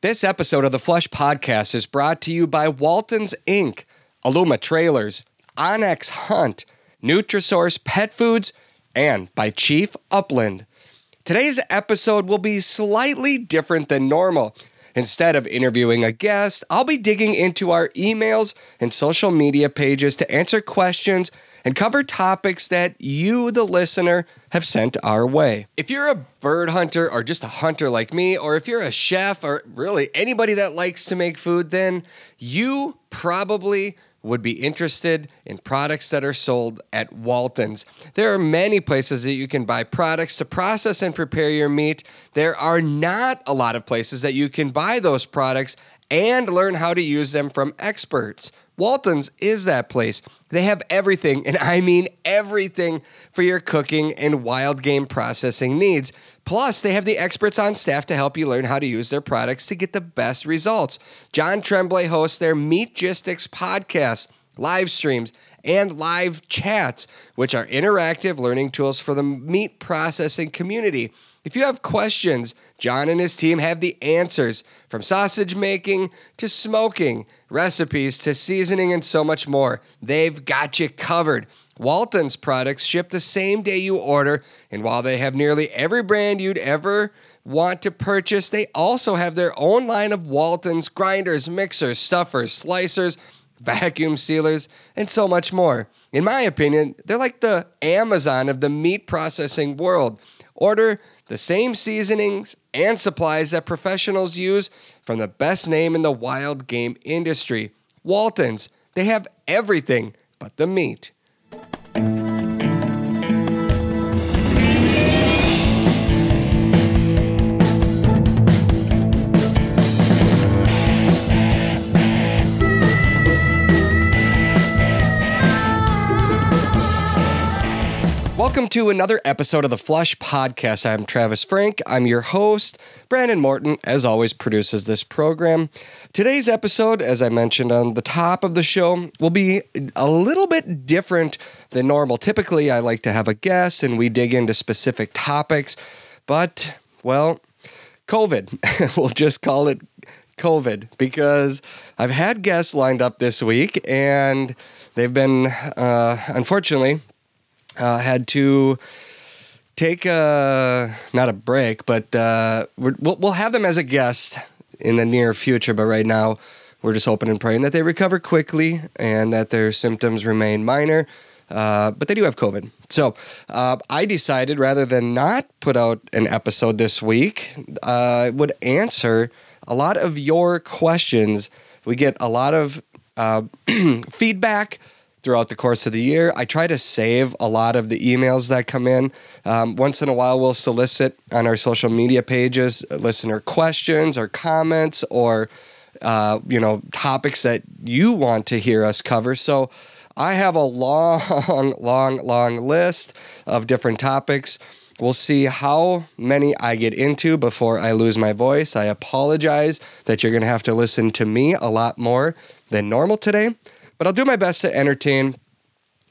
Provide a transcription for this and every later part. This episode of the Flush Podcast is brought to you by Walton's Inc., Aluma Trailers, OnX Hunt, Nutrisource Pet Foods, and by Chief Upland. Today's episode will be slightly different than normal. Instead of interviewing a guest, I'll be digging into our emails and social media pages to answer questions and cover topics that you, the listener, have sent our way. If you're a bird hunter or just a hunter like me, or if you're a chef or really anybody that likes to make food, then you probably would be interested in products that are sold at Walton's. There are many places that you can buy products to process and prepare your meat. There are not a lot of places that you can buy those products and learn how to use them from experts. Walton's is that place. They have everything, and I mean everything, for your cooking and wild game processing needs. Plus, they have the experts on staff to help you learn how to use their products to get the best results. John Tremblay hosts their Meat Gistics podcast, live streams, and live chats, which are interactive learning tools for the meat processing community. If you have questions, John and his team have the answers, from sausage making to smoking, recipes to seasoning, and so much more. They've got you covered. Walton's products ship the same day you order, and while they have nearly every brand you'd ever want to purchase, they also have their own line of Walton's grinders, mixers, stuffers, slicers, vacuum sealers, and so much more. In my opinion, they're like the Amazon of the meat processing world. Order the same seasonings and supplies that professionals use from the best name in the wild game industry. Walton's, they have everything but the meat. Welcome to another episode of the Flush Podcast. I'm Travis Frank. I'm your host. Brandon Morton, as always, produces this program. Today's episode, as I mentioned on the top of the show, will be a little bit different than normal. Typically, I like to have a guest and we dig into specific topics, but, well, COVID. We'll just call it COVID, because I've had guests lined up this week and they've been, unfortunately, had to take not a break, but we'll have them as a guest in the near future. But right now, we're just hoping and praying that they recover quickly and that their symptoms remain minor. But they do have COVID. So I decided, rather than not put out an episode this week, I would answer a lot of your questions. We get a lot of feedback throughout the course of the year. I try to save a lot of the emails that come in. Once in a while, we'll solicit on our social media pages listener questions or comments or topics that you want to hear us cover. So I have a long list of different topics. We'll see how many I get into before I lose my voice. I apologize that you're going to have to listen to me a lot more than normal today, but I'll do my best to entertain,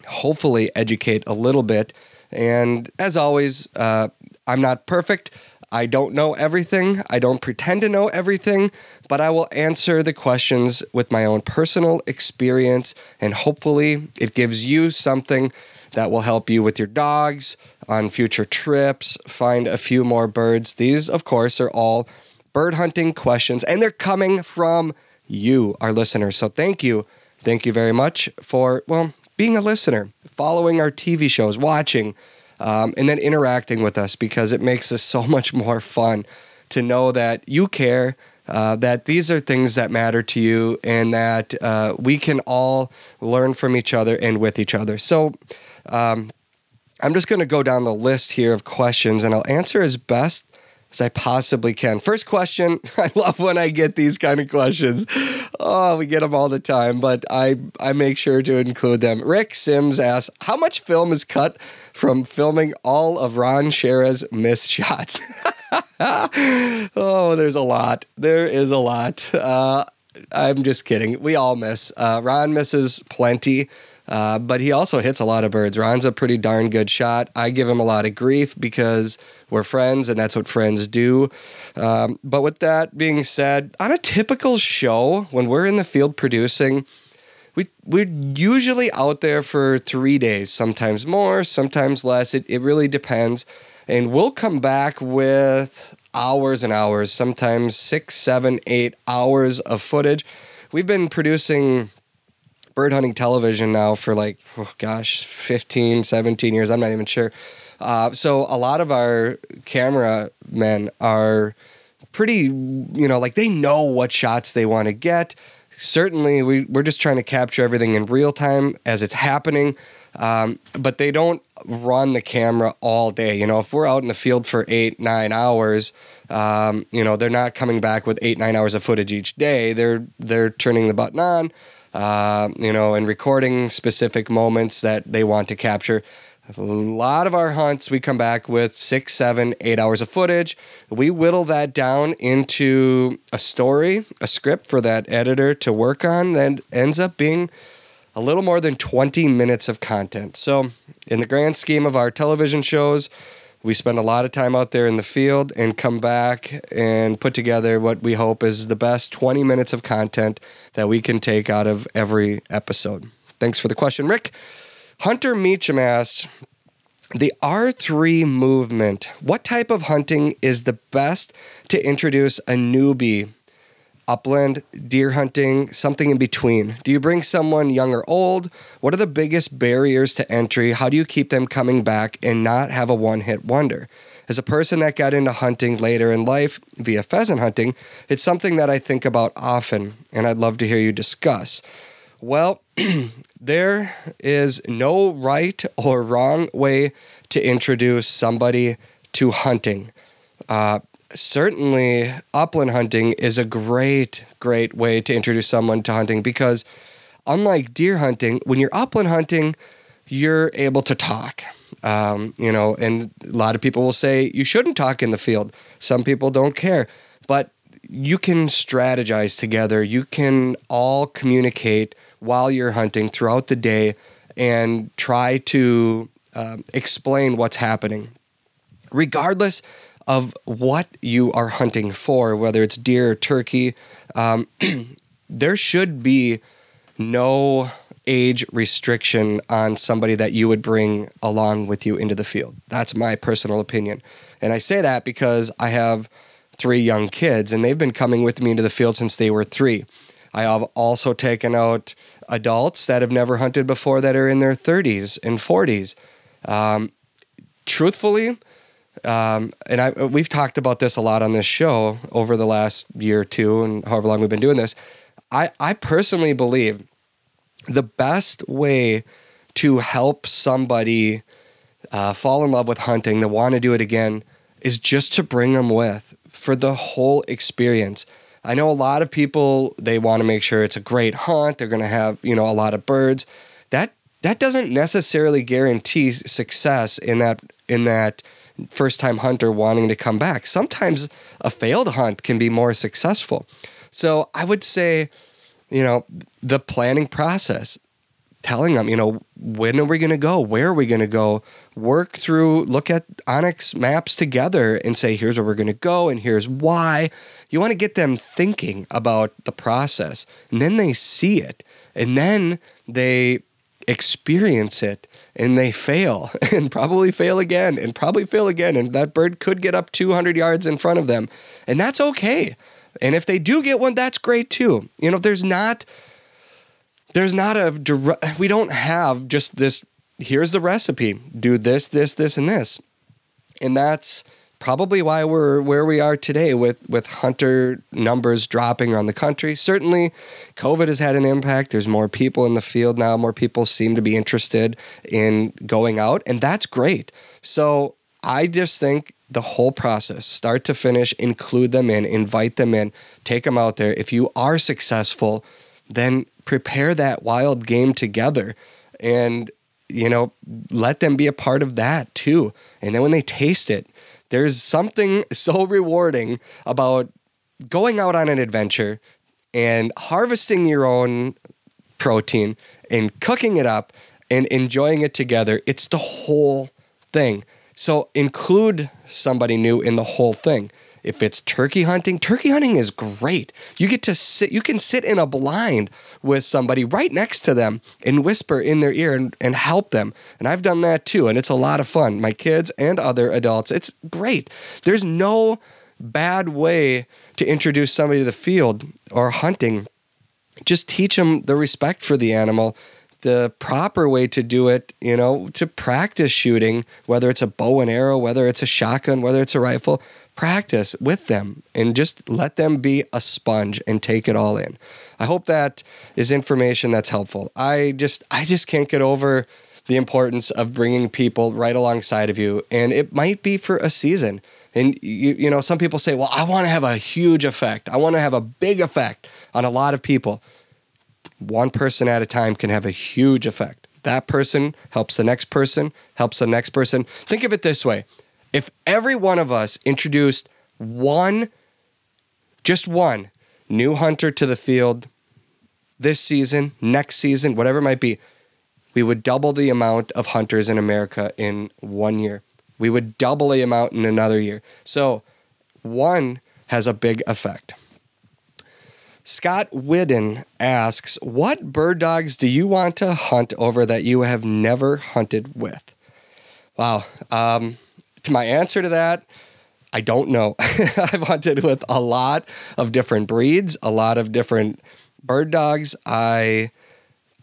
hopefully educate a little bit. And as always, I'm not perfect. I don't know everything. I don't pretend to know everything, but I will answer the questions with my own personal experience. And hopefully it gives you something that will help you with your dogs on future trips, find a few more birds. These, of course, are all bird hunting questions, and they're coming from you, our listeners. So thank you. Thank you very much for, well, being a listener, following our TV shows, watching, and then interacting with us, because it makes us so much more fun to know that you care, that these are things that matter to you, and that we can all learn from each other and with each other. So I'm just going to go down the list here of questions, and I'll answer as best as I possibly can. First question, I love when I get these kind of questions. Oh, we get them all the time, but I make sure to include them. Rick Sims asks, how much film is cut from filming all of Ron Shera's missed shots? Oh, there's a lot. There is a lot. I'm just kidding. We all miss. Ron misses plenty. But he also hits a lot of birds. Ron's a pretty darn good shot. I give him a lot of grief because We're friends, and that's what friends do. But with that being said, on a typical show, when we're in the field producing, we're usually out there for 3 days, sometimes more, sometimes less. It really depends. And we'll come back with hours and hours, sometimes 6, 7, 8 hours of footage. We've been producing bird hunting television now for 15, 17 years. I'm not even sure. So a lot of our cameramen are pretty, they know what shots they want to get. Certainly, we're just trying to capture everything in real time as it's happening. But they don't run the camera all day. If we're out in the field for 8, 9 hours, they're not coming back with 8, 9 hours of footage each day. They're turning the button on, and recording specific moments that they want to capture. A lot of our hunts, we come back with 6, 7, 8 hours of footage. We whittle that down into a story, a script for that editor to work on, that ends up being a little more than 20 minutes of content. So in the grand scheme of our television shows, we spend a lot of time out there in the field and come back and put together what we hope is the best 20 minutes of content that we can take out of every episode. Thanks for the question, Rick. Hunter Meacham asks, the R3 movement, what type of hunting is the best to introduce a newbie? Upland, deer hunting, something in between. Do you bring someone young or old? What are the biggest barriers to entry? How do you keep them coming back and not have a one-hit wonder? As a person that got into hunting later in life via pheasant hunting, it's something that I think about often, and I'd love to hear you discuss. Well, there is no right or wrong way to introduce somebody to hunting. Certainly, upland hunting is a great, great way to introduce someone to hunting because, unlike deer hunting, when you're upland hunting, you're able to talk. And a lot of people will say you shouldn't talk in the field. Some people don't care, but you can strategize together. You can all communicate while you're hunting throughout the day and try to explain what's happening, regardless of what you are hunting for, whether it's deer or turkey. There should be no age restriction on somebody that you would bring along with you into the field. That's my personal opinion. And I say that because I have 3 young kids, and they've been coming with me into the field since they were 3. I have also taken out adults that have never hunted before that are in their 30s and 40s. Truthfully, we've talked about this a lot on this show over the last year or two and however long we've been doing this, I personally believe the best way to help somebody fall in love with hunting, that want to do it again, is just to bring them with for the whole experience. I know a lot of people, they want to make sure it's a great hunt. They're going to have, a lot of birds. That doesn't necessarily guarantee success in that first-time hunter wanting to come back. Sometimes a failed hunt can be more successful. So I would say, the planning process, telling them, when are we going to go? Where are we going to go? Look at Onyx Maps together and say, here's where we're going to go and here's why. You want to get them thinking about the process, and then they see it, and then they experience it, and they fail and probably fail again and probably fail again. And that bird could get up 200 yards in front of them, and that's okay. And if they do get one, that's great too. We don't have just this, here's the recipe, do this, this, this, and this. And that's probably why we're where we are today with hunter numbers dropping around the country. Certainly, COVID has had an impact. There's more people in the field now. More people seem to be interested in going out, and that's great. So I just think the whole process, start to finish, include them in, invite them in, take them out there. If you are successful, then prepare that wild game together and, let them be a part of that too. And then when they taste it, there's something so rewarding about going out on an adventure and harvesting your own protein and cooking it up and enjoying it together. It's the whole thing. So include somebody new in the whole thing. If it's turkey hunting is great. You get to sit, you can sit in a blind with somebody right next to them and whisper in their ear and help them. And I've done that too. And it's a lot of fun. My kids and other adults, it's great. There's no bad way to introduce somebody to the field or hunting. Just teach them the respect for the animal, the proper way to do it, you know, to practice shooting, whether it's a bow and arrow, whether it's a shotgun, whether it's a rifle, practice with them and just let them be a sponge and take it all in. I hope that is information that's helpful. I just can't get over the importance of bringing people right alongside of you. And it might be for a season. And, you know, some people say, well, I want to have a huge effect. I want to have a big effect on a lot of people. One person at a time can have a huge effect. That person helps the next person, helps the next person. Think of it this way. If every one of us introduced just one new hunter to the field this season, next season, whatever it might be, we would double the amount of hunters in America in 1 year. We would double the amount in another year. So one has a big effect. Scott Widden asks, what bird dogs do you want to hunt over that you have never hunted with? Wow. To my answer to that, I don't know. I've hunted with a lot of different breeds, a lot of different bird dogs. I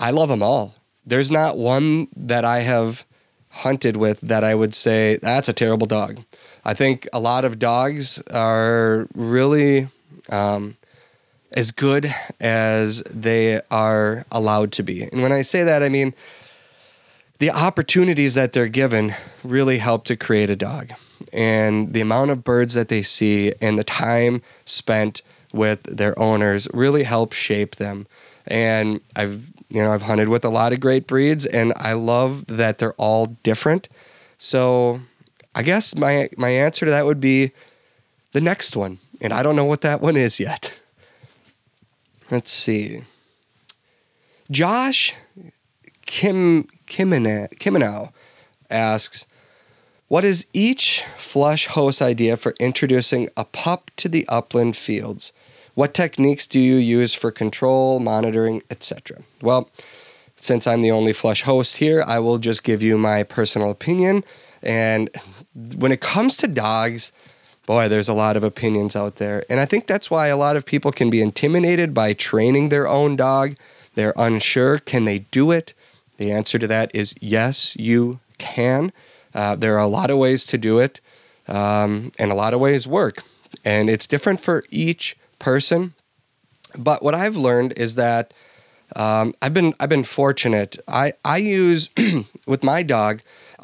love them all. There's not one that I have hunted with that I would say, that's a terrible dog. I think a lot of dogs are really... as good as they are allowed to be. And when I say that, I mean, the opportunities that they're given really help to create a dog. And the amount of birds that they see and the time spent with their owners really help shape them. And I've hunted with a lot of great breeds, and I love that they're all different. So I guess my answer to that would be the next one. And I don't know what that one is yet. Let's see. Josh Kimenao asks, what is each Flush host idea for introducing a pup to the upland fields? What techniques do you use for control, monitoring, etc.? Well, since I'm the only Flush host here, I will just give you my personal opinion. And when it comes to dogs... boy, there's a lot of opinions out there. And I think that's why a lot of people can be intimidated by training their own dog. They're unsure. Can they do it? The answer to that is yes, you can. There are a lot of ways to do it, and a lot of ways work. And it's different for each person. But what I've learned is that I've been fortunate. I use, with my dog,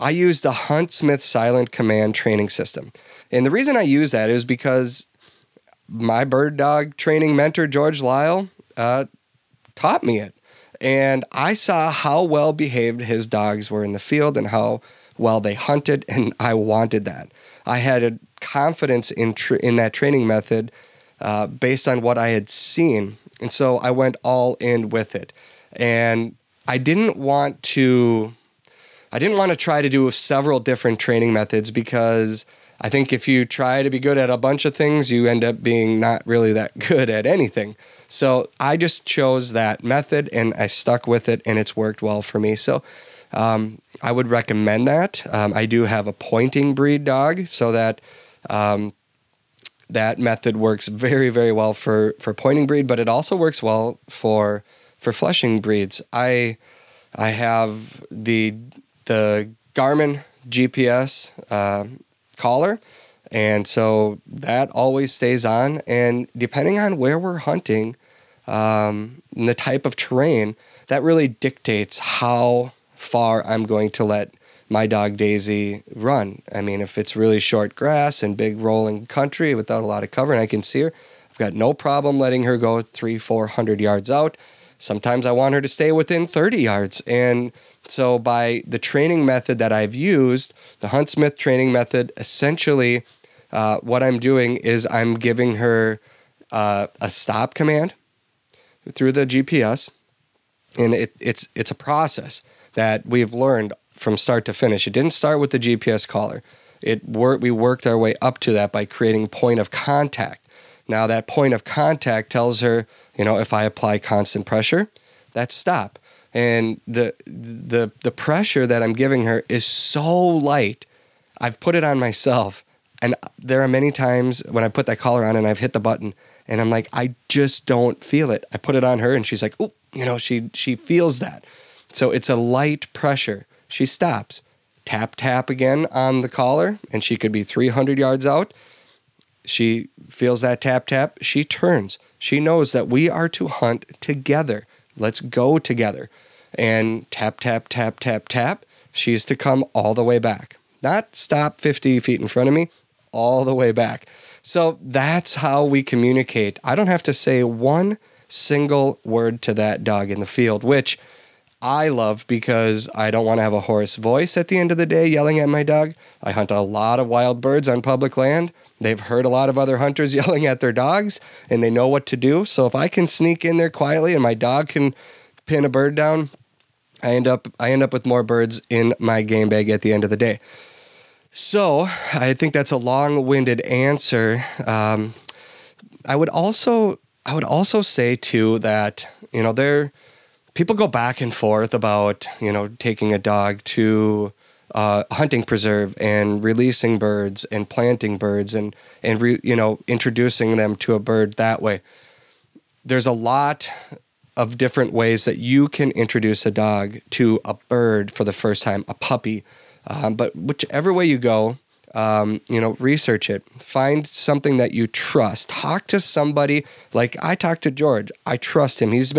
I use the Huntsmith Silent Command Training System. And the reason I use that is because my bird dog training mentor, George Lyle, taught me it. And I saw how well behaved his dogs were in the field and how well they hunted, and I wanted that. I had a confidence in that training method based on what I had seen. And so I went all in with it. And I didn't want to try to do several different training methods, because I think if you try to be good at a bunch of things, you end up being not really that good at anything. So I just chose that method and I stuck with it, and it's worked well for me. So I would recommend that. I do have a pointing breed dog, so that that method works very, very well for pointing breed, but it also works well for flushing breeds. I have the Garmin GPS collar, and so that always stays on, and depending on where we're hunting and the type of terrain, that really dictates how far I'm going to let my dog Daisy run. I mean, if it's really short grass and big rolling country without a lot of cover and I can see her, I've got no problem letting her go 300-400 yards out. Sometimes I want her to stay within 30 yards. And so by the training method that I've used, the Huntsmith training method, essentially what I'm doing is I'm giving her a stop command through the GPS. And it's a process that we've learned from start to finish. It didn't start with the GPS collar. We worked our way up to that by creating point of contact. Now that point of contact tells her, you know, if I apply constant pressure, that's stop. And the pressure that I'm giving her is so light. I've put it on myself. And there are many times when I put that collar on and I've hit the button and I'm like, I just don't feel it. I put it on her and she's like, ooh, you know, she feels that. So it's a light pressure. She stops. Tap, tap again on the collar and she could be 300 yards out. She feels that tap, tap. She turns. She knows that we are to hunt together. Let's go together. And tap, tap, tap, tap, tap. She's to come all the way back. Not stop 50 feet in front of me, all the way back. So that's how we communicate. I don't have to say one single word to that dog in the field, which I love because I don't want to have a hoarse voice at the end of the day yelling at my dog. I hunt a lot of wild birds on public land. They've heard a lot of other hunters yelling at their dogs, and they know what to do. So if I can sneak in there quietly and my dog can pin a bird down, I end up with more birds in my game bag at the end of the day. So I think that's a long-winded answer. I would also say too that, you know, people go back and forth about, you know, taking a dog to a hunting preserve and releasing birds and planting birds and introducing them to a bird that way. There's a lot of different ways that you can introduce a dog to a bird for the first time, a puppy. But whichever way you go, research it. Find something that you trust. Talk to somebody. Like I talked to George. I trust him. He's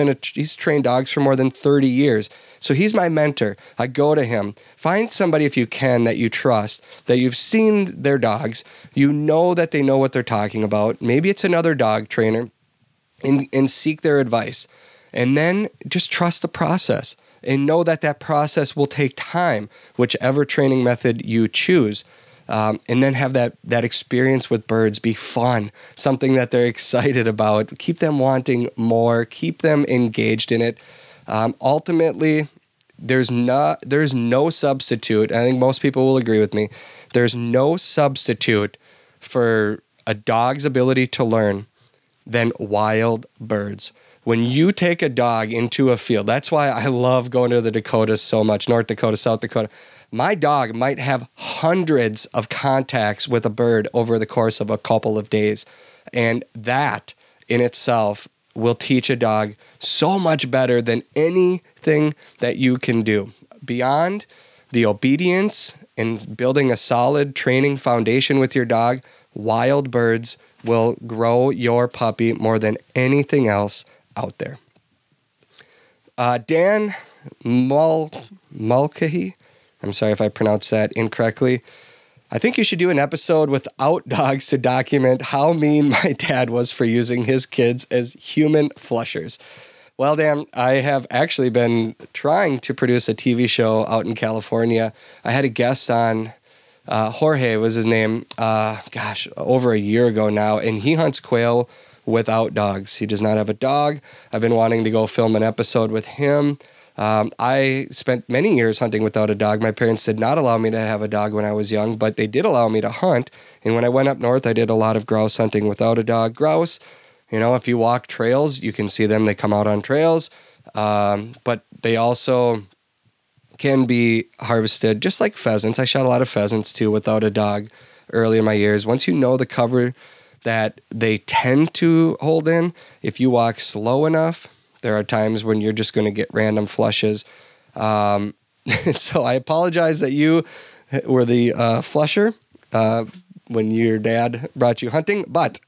trained dogs for more than 30 years. So he's my mentor. I go to him. Find somebody, if you can, that you trust, that you've seen their dogs. You know that they know what they're talking about. Maybe it's another dog trainer, and seek their advice. And then just trust the process. And know that that process will take time, whichever training method you choose. And then have that experience with birds be fun, something that they're excited about. Keep them wanting more. Keep them engaged in it. Ultimately, there's no substitute. I think most people will agree with me. There's no substitute for a dog's ability to learn than wild birds. When you take a dog into a field, that's why I love going to the Dakotas so much, North Dakota, South Dakota. My dog might have hundreds of contacts with a bird over the course of a couple of days. And that in itself will teach a dog so much better than anything that you can do. Beyond the obedience and building a solid training foundation with your dog, wild birds will grow your puppy more than anything else out there. Dan Mulcahy, I'm sorry if I pronounced that incorrectly. I think you should do an episode without dogs to document how mean my dad was for using his kids as human flushers. Well, Dan, I have actually been trying to produce a TV show out in California. I had a guest on, Jorge was his name, over a year ago now, and he hunts quail without dogs. He does not have a dog. I've been wanting to go film an episode with him. I spent many years hunting without a dog. My parents did not allow me to have a dog when I was young, but they did allow me to hunt. And when I went up north, I did a lot of grouse hunting without a dog. Grouse, you know, if you walk trails, you can see them. They come out on trails, but they also can be harvested just like pheasants. I shot a lot of pheasants too without a dog early in my years. Once you know the cover that they tend to hold in, if you walk slow enough, there are times when you're just going to get random flushes. So I apologize that you were the flusher when your dad brought you hunting, but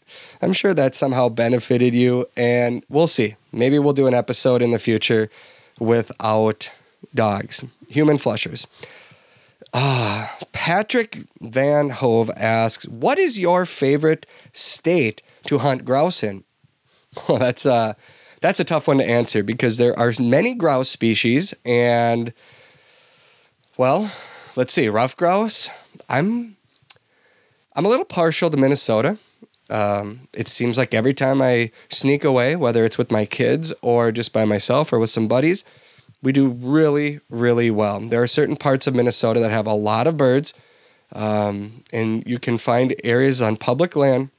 I'm sure that somehow benefited you, and we'll see. Maybe we'll do an episode in the future without dogs, human flushers. Patrick Van Hove asks, what is your favorite state to hunt grouse in? Well, that's a tough one to answer because there are many grouse species, and, well, let's see, rough grouse. I'm a little partial to Minnesota. It seems like every time I sneak away, whether it's with my kids or just by myself or with some buddies, we do really, really well. There are certain parts of Minnesota that have a lot of birds. And you can find areas on public land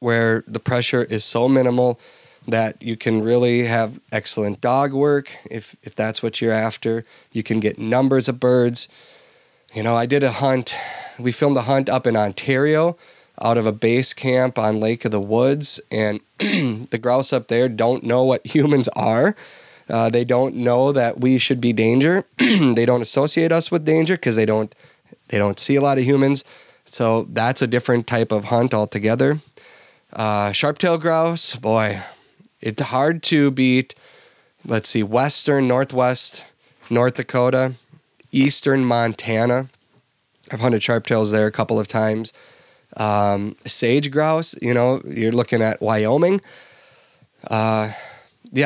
where the pressure is so minimal that you can really have excellent dog work if that's what you're after. You can get numbers of birds. You know, I did a hunt. We filmed a hunt up in Ontario out of a base camp on Lake of the Woods, and the grouse up there don't know what humans are. They don't know that we should be danger. They don't associate us with danger because they don't see a lot of humans. So that's a different type of hunt altogether. Sharp-tailed grouse, boy, it's hard to beat. Let's see, western, northwest, North Dakota, eastern Montana. I've hunted sharp-tails there a couple of times. Sage grouse, you know, you're looking at Wyoming. Yeah,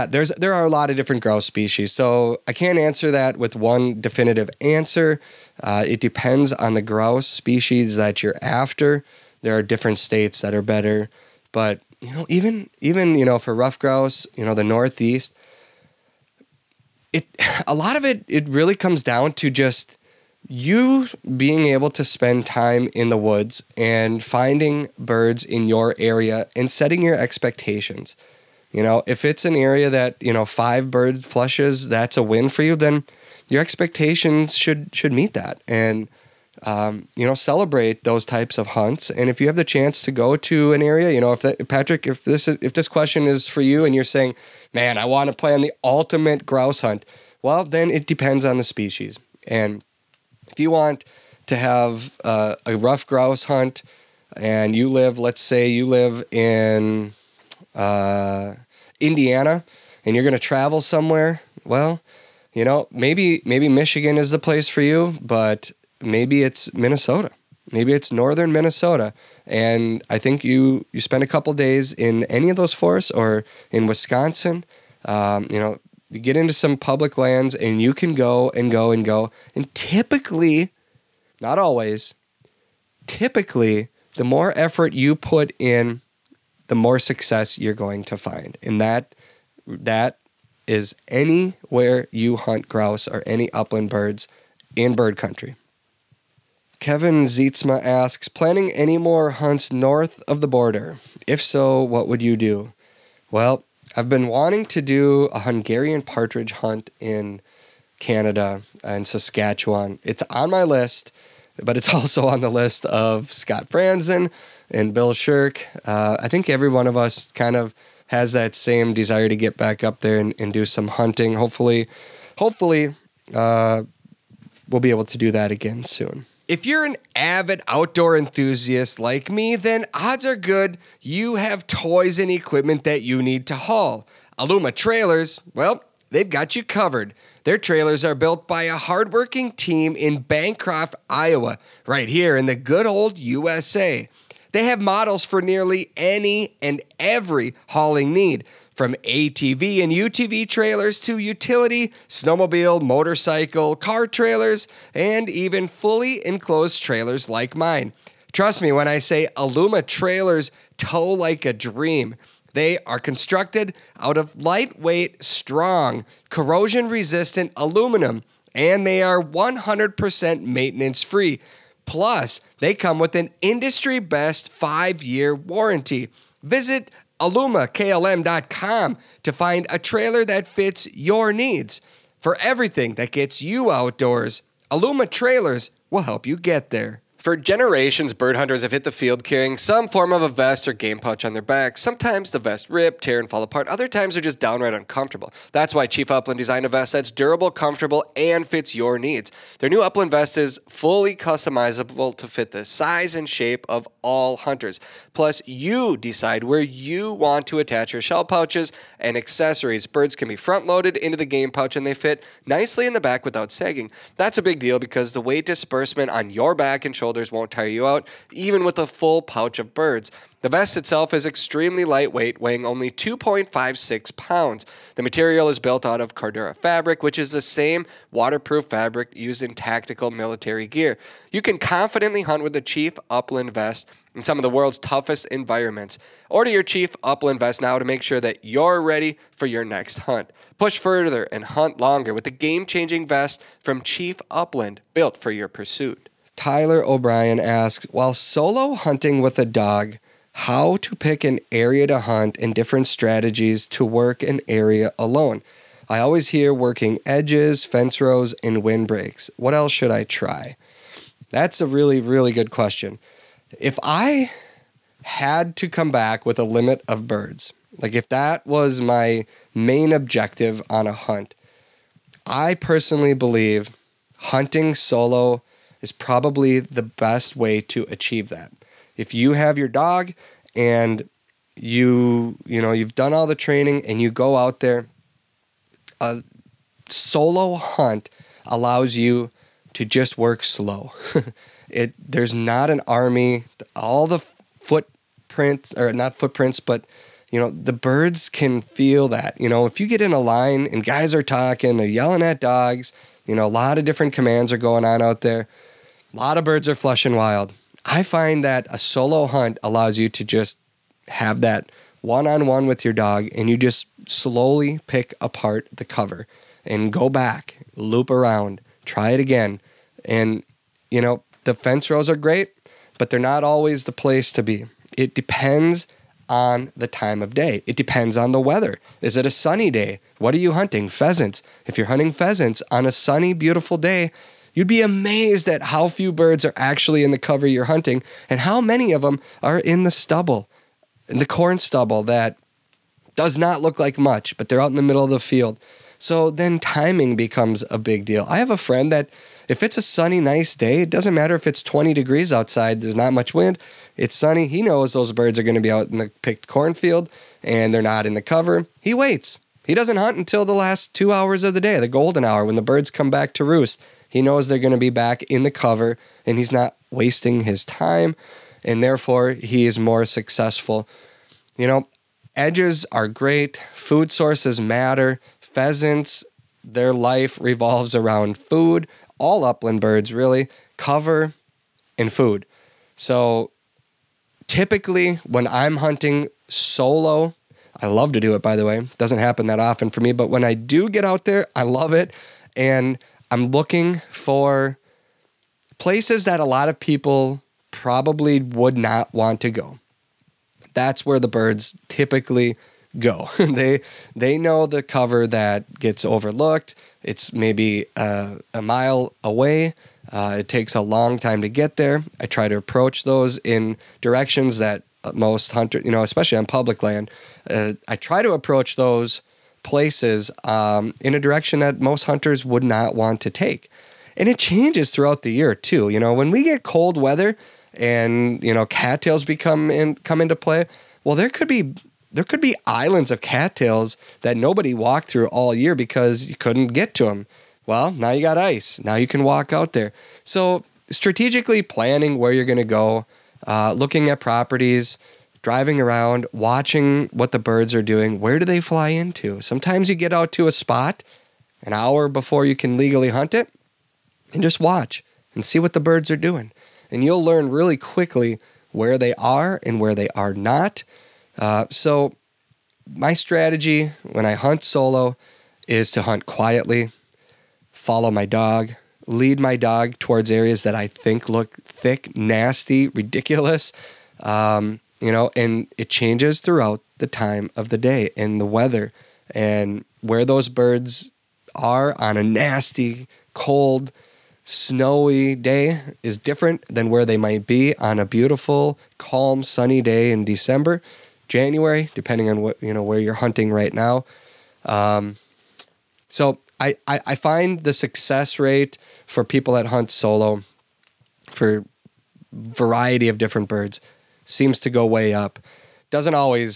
there are a lot of different grouse species. So I can't answer that with one definitive answer. It depends on the grouse species that you're after. There are different states that are better. But, you know, even you know, for rough grouse, you know, the Northeast, a lot of it really comes down to just you being able to spend time in the woods and finding birds in your area and setting your expectations. You know, if it's an area that, you know, 5 bird flushes, that's a win for you, then your expectations should meet that. And, you know, celebrate those types of hunts. And if you have the chance to go to an area, you know, Patrick, if this question is for you and you're saying, man, I want to plan the ultimate grouse hunt. Well, then it depends on the species. And if you want to have a rough grouse hunt and let's say you live in Indiana and you're going to travel somewhere, well, you know, maybe Michigan is the place for you, but maybe it's Minnesota. Maybe it's northern Minnesota. And I think you spend a couple days in any of those forests or in Wisconsin, you know, you get into some public lands and you can go. And typically, not always, the more effort you put in, the more success you're going to find. And that is anywhere you hunt grouse or any upland birds in bird country. Kevin Zietzma asks, planning any more hunts north of the border? If so, what would you do? Well, I've been wanting to do a Hungarian partridge hunt in Canada and Saskatchewan. It's on my list, but it's also on the list of Scott Franzen and Bill Shirk. I think every one of us kind of has that same desire to get back up there and do some hunting. Hopefully, we'll be able to do that again soon. If you're an avid outdoor enthusiast like me, then odds are good you have toys and equipment that you need to haul. Aluma Trailers, well, they've got you covered. Their trailers are built by a hardworking team in Bancroft, Iowa, right here in the good old USA. They have models for nearly any and every hauling need, from ATV and UTV trailers to utility, snowmobile, motorcycle, car trailers, and even fully enclosed trailers like mine. Trust me when I say Aluma Trailers tow like a dream. They are constructed out of lightweight, strong, corrosion-resistant aluminum, and they are 100% maintenance-free. Plus, they come with an industry-best 5-year warranty. Visit AlumaKLM.com to find a trailer that fits your needs. For everything that gets you outdoors, Aluma Trailers will help you get there. For generations, bird hunters have hit the field carrying some form of a vest or game pouch on their back. Sometimes the vest rip, tear, and fall apart. Other times they're just downright uncomfortable. That's why Chief Upland designed a vest that's durable, comfortable, and fits your needs. Their new Upland vest is fully customizable to fit the size and shape of all hunters. Plus, you decide where you want to attach your shell pouches and accessories. Birds can be front-loaded into the game pouch, and they fit nicely in the back without sagging. That's a big deal because the weight disbursement on your back and shoulders won't tire you out, even with a full pouch of birds. The vest itself is extremely lightweight, weighing only 2.56 pounds. The material is built out of Cordura fabric, which is the same waterproof fabric used in tactical military gear. You can confidently hunt with the Chief Upland vest in some of the world's toughest environments. Order your Chief Upland vest now to make sure that you're ready for your next hunt. Push further and hunt longer with the game-changing vest from Chief Upland, built for your pursuit. Tyler O'Brien asks, while solo hunting with a dog, how to pick an area to hunt and different strategies to work an area alone. I always hear working edges, fence rows, and windbreaks. What else should I try? That's a really, really good question. If I had to come back with a limit of birds, like if that was my main objective on a hunt, I personally believe hunting solo is probably the best way to achieve that. If you have your dog and you know, you've done all the training and you go out there, a solo hunt allows you to just work slow. There's not an army. All the not footprints, but you know, the birds can feel that. You know, if you get in a line and guys are talking, they're yelling at dogs, you know, a lot of different commands are going on out there. A lot of birds are flushing wild. I find that a solo hunt allows you to just have that one-on-one with your dog, and you just slowly pick apart the cover and go back, loop around, try it again. And, you know, the fence rows are great, but they're not always the place to be. It depends on the time of day. It depends on the weather. Is it a sunny day? What are you hunting? Pheasants. If you're hunting pheasants on a sunny, beautiful day, you'd be amazed at how few birds are actually in the cover you're hunting and how many of them are in the stubble, in the corn stubble that does not look like much, but they're out in the middle of the field. So then timing becomes a big deal. I have a friend that if it's a sunny, nice day, it doesn't matter if it's 20 degrees outside, there's not much wind, it's sunny. He knows those birds are going to be out in the picked cornfield and they're not in the cover. He waits. He doesn't hunt until the last 2 hours of the day, the golden hour, when the birds come back to roost. He knows they're going to be back in the cover and he's not wasting his time, and therefore he is more successful. You know, edges are great. Food sources matter. Pheasants, their life revolves around food. All upland birds, really, cover and food. So typically when I'm hunting solo, I love to do it, by the way. Doesn't happen that often for me, but when I do get out there, I love it. And I'm looking for places that a lot of people probably would not want to go. That's where the birds typically go. They know the cover that gets overlooked. It's maybe a mile away. It takes a long time to get there. I try to approach those in directions that most hunters, you know, especially on public land, I try to approach those places in a direction that most hunters would not want to take. And it changes throughout the year too. You know, when we get cold weather and, you know, cattails come into play, well, there could be islands of cattails that nobody walked through all year because you couldn't get to them. Well, now you got ice. Now you can walk out there. So strategically planning where you're going to go, looking at properties, driving around, watching what the birds are doing. Where do they fly into? Sometimes you get out to a spot an hour before you can legally hunt it and just watch and see what the birds are doing. And you'll learn really quickly where they are and where they are not. So my strategy when I hunt solo is to hunt quietly, follow my dog, lead my dog towards areas that I think look thick, nasty, ridiculous, you know, and it changes throughout the time of the day and the weather and where those birds are on a nasty, cold, snowy day is different than where they might be on a beautiful, calm, sunny day in December. January, depending on what, you know, where you're hunting right now. So I find the success rate for people that hunt solo for variety of different birds seems to go way up. Doesn't always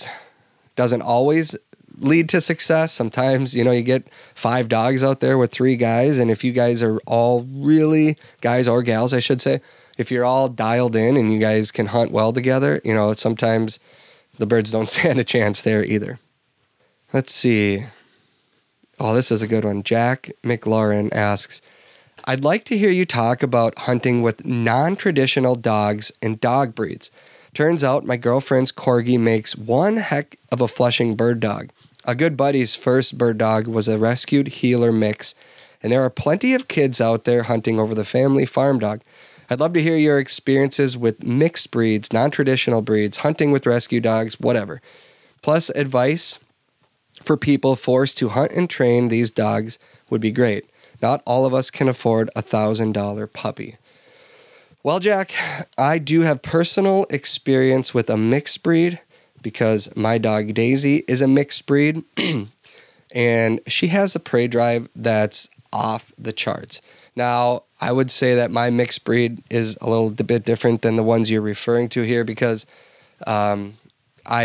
lead to success. Sometimes, you know, you get 5 dogs out there with 3 guys, and if you guys are all really, guys or gals, I should say, if you're all dialed in and you guys can hunt well together, you know, sometimes the birds don't stand a chance there either. Let's see. Oh, this is a good one. Jack McLaurin asks, I'd like to hear you talk about hunting with non-traditional dogs and dog breeds. Turns out my girlfriend's corgi makes one heck of a flushing bird dog. A good buddy's first bird dog was a rescued heeler mix, and there are plenty of kids out there hunting over the family farm dog. I'd love to hear your experiences with mixed breeds, non-traditional breeds, hunting with rescue dogs, whatever. Plus, advice for people forced to hunt and train these dogs would be great. Not all of us can afford a $1,000 puppy. Well, Jack, I do have personal experience with a mixed breed because my dog Daisy is a mixed breed and she has a prey drive that's off the charts. Now, I would say that my mixed breed is a little bit different than the ones you're referring to here because I've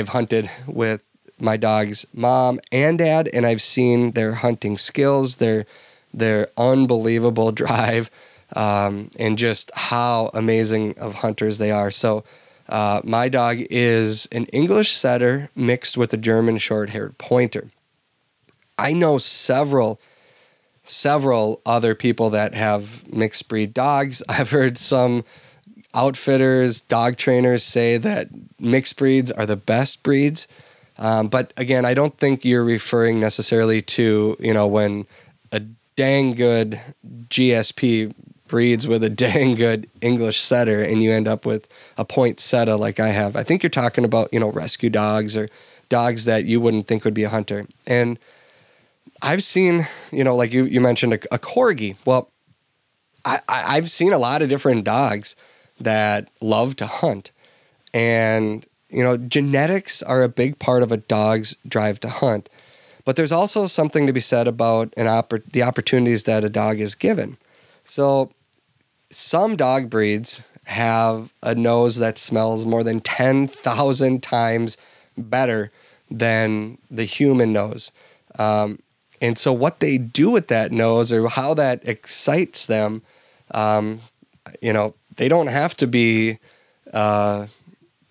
hunted with my dog's mom and dad, and I've seen their hunting skills, their unbelievable drive, and just how amazing of hunters they are. So my dog is an English setter mixed with a German short-haired pointer. I know several other people that have mixed breed dogs. I've heard some outfitters, dog trainers say that mixed breeds are the best breeds. But again, I don't think you're referring necessarily to, you know, when a dang good GSP breeds with a dang good English setter and you end up with a poinsettia like I have. I think you're talking about, you know, rescue dogs or dogs that you wouldn't think would be a hunter. And I've seen, you know, like you mentioned a corgi. Well, I've seen a lot of different dogs that love to hunt. And, you know, genetics are a big part of a dog's drive to hunt. But there's also something to be said about the opportunities that a dog is given. So some dog breeds have a nose that smells more than 10,000 times better than the human nose. And so what they do with that nose or how that excites them, you know, they don't have to be, you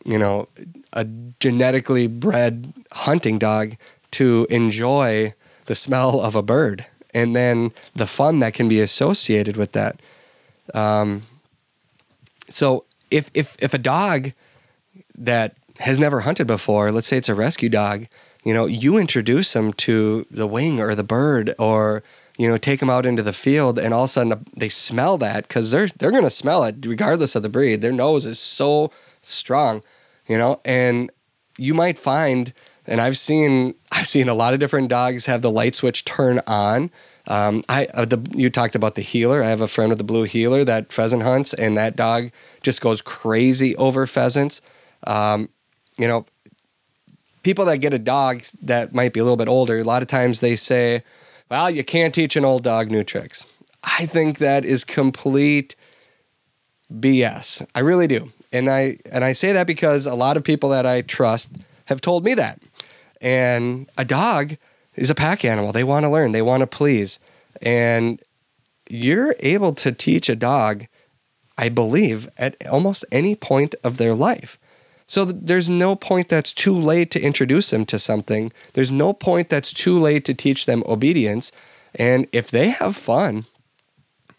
know, a genetically bred hunting dog to enjoy the smell of a bird and then the fun that can be associated with that. So if a dog that has never hunted before, let's say it's a rescue dog, you know, you introduce them to the wing or the bird or, you know, take them out into the field and all of a sudden they smell that because they're going to smell it regardless of the breed. Their nose is so strong, you know, and you might find... And I've seen a lot of different dogs have the light switch turn on. You talked about the heeler. I have a friend with the blue heeler that pheasant hunts, and that dog just goes crazy over pheasants. You know, people that get a dog that might be a little bit older, a lot of times they say, well, you can't teach an old dog new tricks. I think that is complete BS. I really do. And I say that because a lot of people that I trust have told me that. And a dog is a pack animal. They want to learn. They want to please. And you're able to teach a dog, I believe, at almost any point of their life. So there's no point that's too late to introduce them to something. There's no point that's too late to teach them obedience. And if they have fun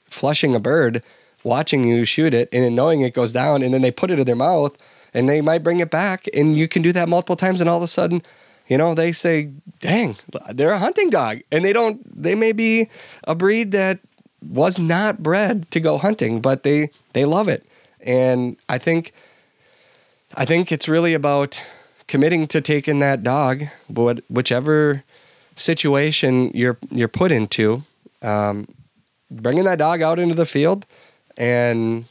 flushing a bird, watching you shoot it, and then knowing it goes down, and then they put it in their mouth, and they might bring it back, and you can do that multiple times, and all of a sudden... You know, they say, dang, they're a hunting dog. And they may be a breed that was not bred to go hunting, but they love it. And I think it's really about committing to taking that dog, whichever situation you're put into, bringing that dog out into the field and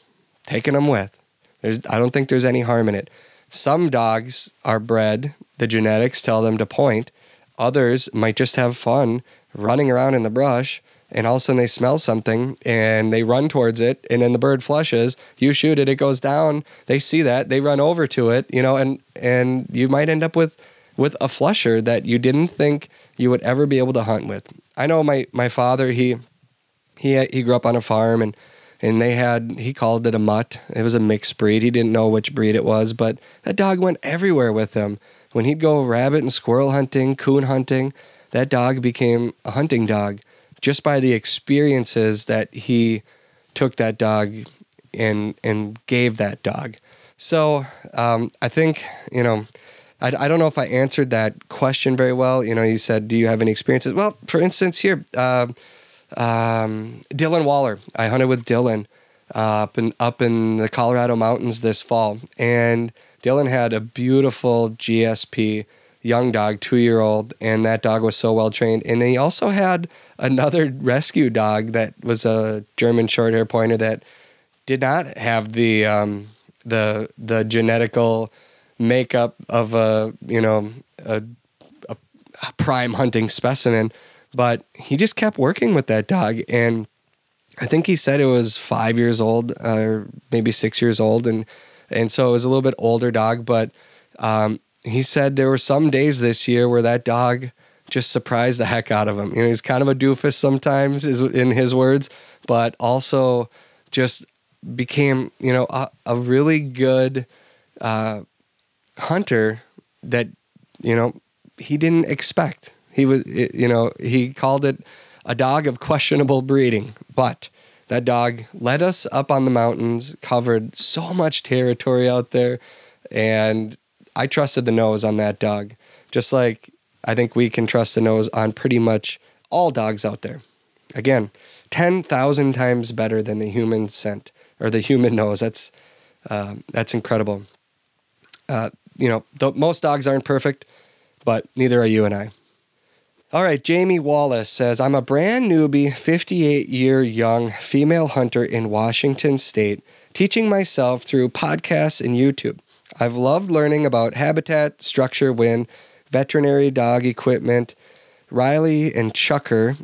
taking them with. I don't think there's any harm in it. Some dogs are bred, the genetics tell them to point. Others might just have fun running around in the brush, and all of a sudden they smell something, and they run towards it, and then the bird flushes. You shoot it, it goes down. They see that, they run over to it, you know, and you might end up with a flusher that you didn't think you would ever be able to hunt with. I know my father, he grew up on a farm, and he called it a mutt. It was a mixed breed. He didn't know which breed it was, but that dog went everywhere with him. When he'd go rabbit and squirrel hunting, coon hunting, that dog became a hunting dog just by the experiences that he took that dog and gave that dog. So I think, you know, I don't know if I answered that question very well. You know, you said, do you have any experiences? Well, for instance, here, Dylan Waller. I hunted with Dylan up in the Colorado mountains this fall. And Dylan had a beautiful GSP young dog, 2-year-old, and that dog was so well trained. And they also had another rescue dog that was a German short hair pointer that did not have the genetical makeup of a prime hunting specimen, but he just kept working with that dog. And I think he said it was 5 years old or maybe 6 years old. And so it was a little bit older dog, but he said there were some days this year where that dog just surprised the heck out of him. You know, he's kind of a doofus sometimes, is in his words, but also just became, you know, a really good hunter that, you know, he didn't expect. He was, you know, he called it a dog of questionable breeding, but that dog led us up on the mountains, covered so much territory out there, and I trusted the nose on that dog, just like I think we can trust the nose on pretty much all dogs out there. Again, 10,000 times better than the human scent or the human nose. That's incredible. You know, most dogs aren't perfect, but neither are you and I. All right, Jamie Wallace says, I'm a brand newbie, 58-year young female hunter in Washington State, teaching myself through podcasts and YouTube. I've loved learning about habitat, structure, wind, veterinary dog equipment. Riley and Chucker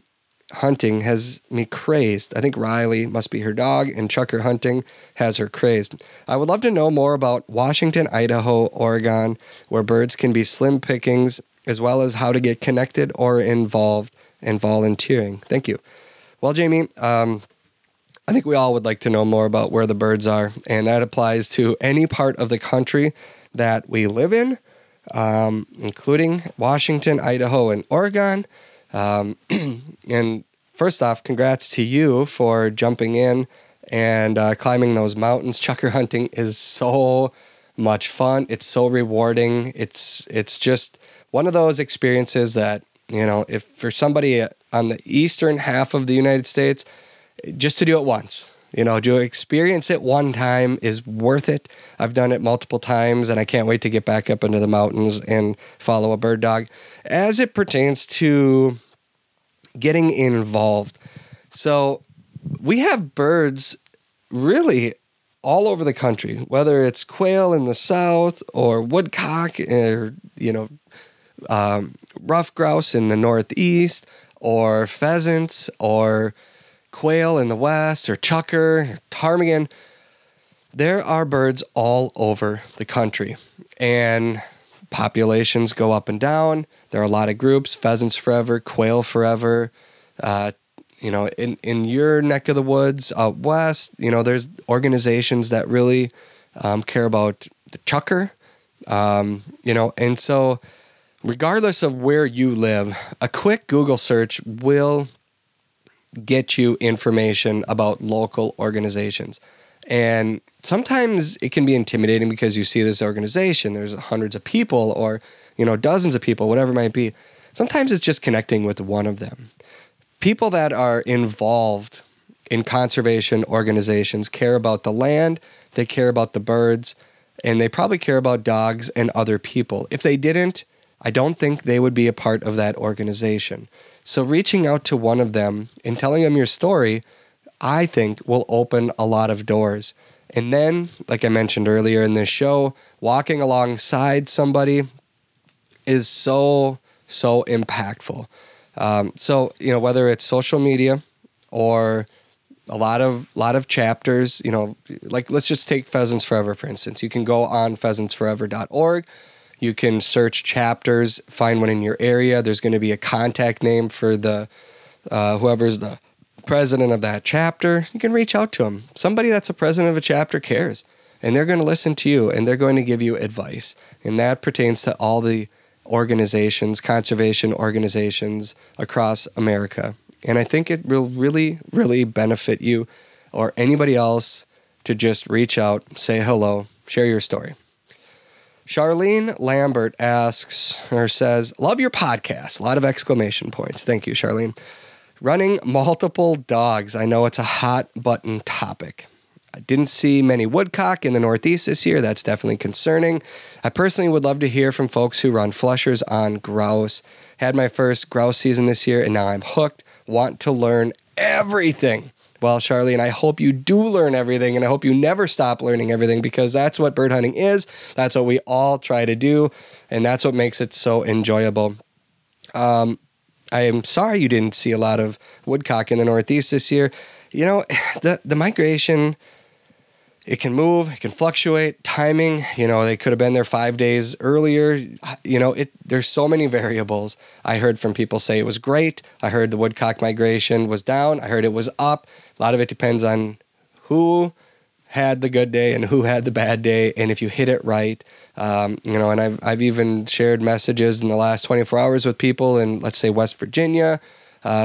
hunting has me crazed. I think Riley must be her dog, and Chucker hunting has her crazed. I would love to know more about Washington, Idaho, Oregon, where birds can be slim pickings, as well as how to get connected or involved in volunteering. Thank you. Well, Jamie, I think we all would like to know more about where the birds are, and that applies to any part of the country that we live in, including Washington, Idaho, and Oregon. And first off, congrats to you for jumping in and climbing those mountains. Chucker hunting is so much fun. It's so rewarding. It's just one of those experiences that, you know, if for somebody on the eastern half of the United States, just to do it once, you know, to experience it one time is worth it. I've done it multiple times, and I can't wait to get back up into the mountains and follow a bird dog. As it pertains to getting involved, so we have birds really all over the country, whether it's quail in the south or woodcock or, you know, rough grouse in the northeast or pheasants or quail in the west, or chucker, or ptarmigan. There are birds all over the country, and populations go up and down. There are a lot of groups: Pheasants Forever, Quail Forever. You know, in your neck of the woods out west, you know, there's organizations that really care about the chucker. You know, and so regardless of where you live, a quick Google search will get you information about local organizations. And sometimes it can be intimidating because you see this organization, there's hundreds of people or, you know, dozens of people, whatever it might be. Sometimes it's just connecting with one of them. People that are involved in conservation organizations care about the land, they care about the birds, and they probably care about dogs and other people. If they didn't, I don't think they would be a part of that organization. So reaching out to one of them and telling them your story, I think, will open a lot of doors. And then, like I mentioned earlier in this show, walking alongside somebody is so, so impactful. So, you know, whether it's social media or a lot of chapters, you know, like let's just take Pheasants Forever, for instance. You can go on pheasantsforever.org. You can search chapters, find one in your area. There's going to be a contact name for the whoever's the president of that chapter. You can reach out to them. Somebody that's a president of a chapter cares, and they're going to listen to you, and they're going to give you advice. And that pertains to all the organizations, conservation organizations across America. And I think it will really, really benefit you or anybody else to just reach out, say hello, share your story. Charlene Lambert asks or says, love your podcast. A lot of exclamation points. Thank you, Charlene. Running multiple dogs. I know it's a hot button topic. I didn't see many woodcock in the Northeast this year. That's definitely concerning. I personally would love to hear from folks who run flushers on grouse. Had my first grouse season this year, and now I'm hooked. Want to learn everything. Well, Charlene, I hope you do learn everything, and I hope you never stop learning everything, because that's what bird hunting is. That's what we all try to do, and that's what makes it so enjoyable. I am sorry you didn't see a lot of woodcock in the Northeast this year. You know, the migration, it can move, it can fluctuate, timing, you know, they could have been there 5 days earlier. You know, there's so many variables. I heard from people say it was great. I heard the woodcock migration was down. I heard it was up. A lot of it depends on who had the good day and who had the bad day. And if you hit it right, you know, and I've even shared messages in the last 24 hours with people in, let's say, West Virginia,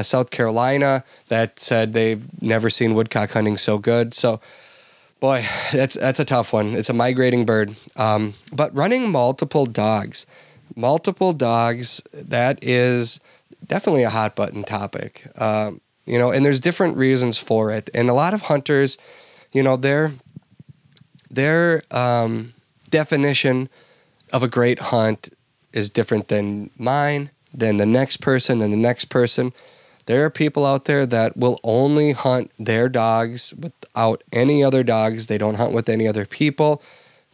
South Carolina, that said they've never seen woodcock hunting so good. So, boy, that's a tough one. It's a migrating bird. But running multiple dogs, that is definitely a hot button topic. You know, and there's different reasons for it. And a lot of hunters, you know, their definition of a great hunt is different than mine, than the next person, than the next person. There are people out there that will only hunt their dogs without any other dogs. They don't hunt with any other people.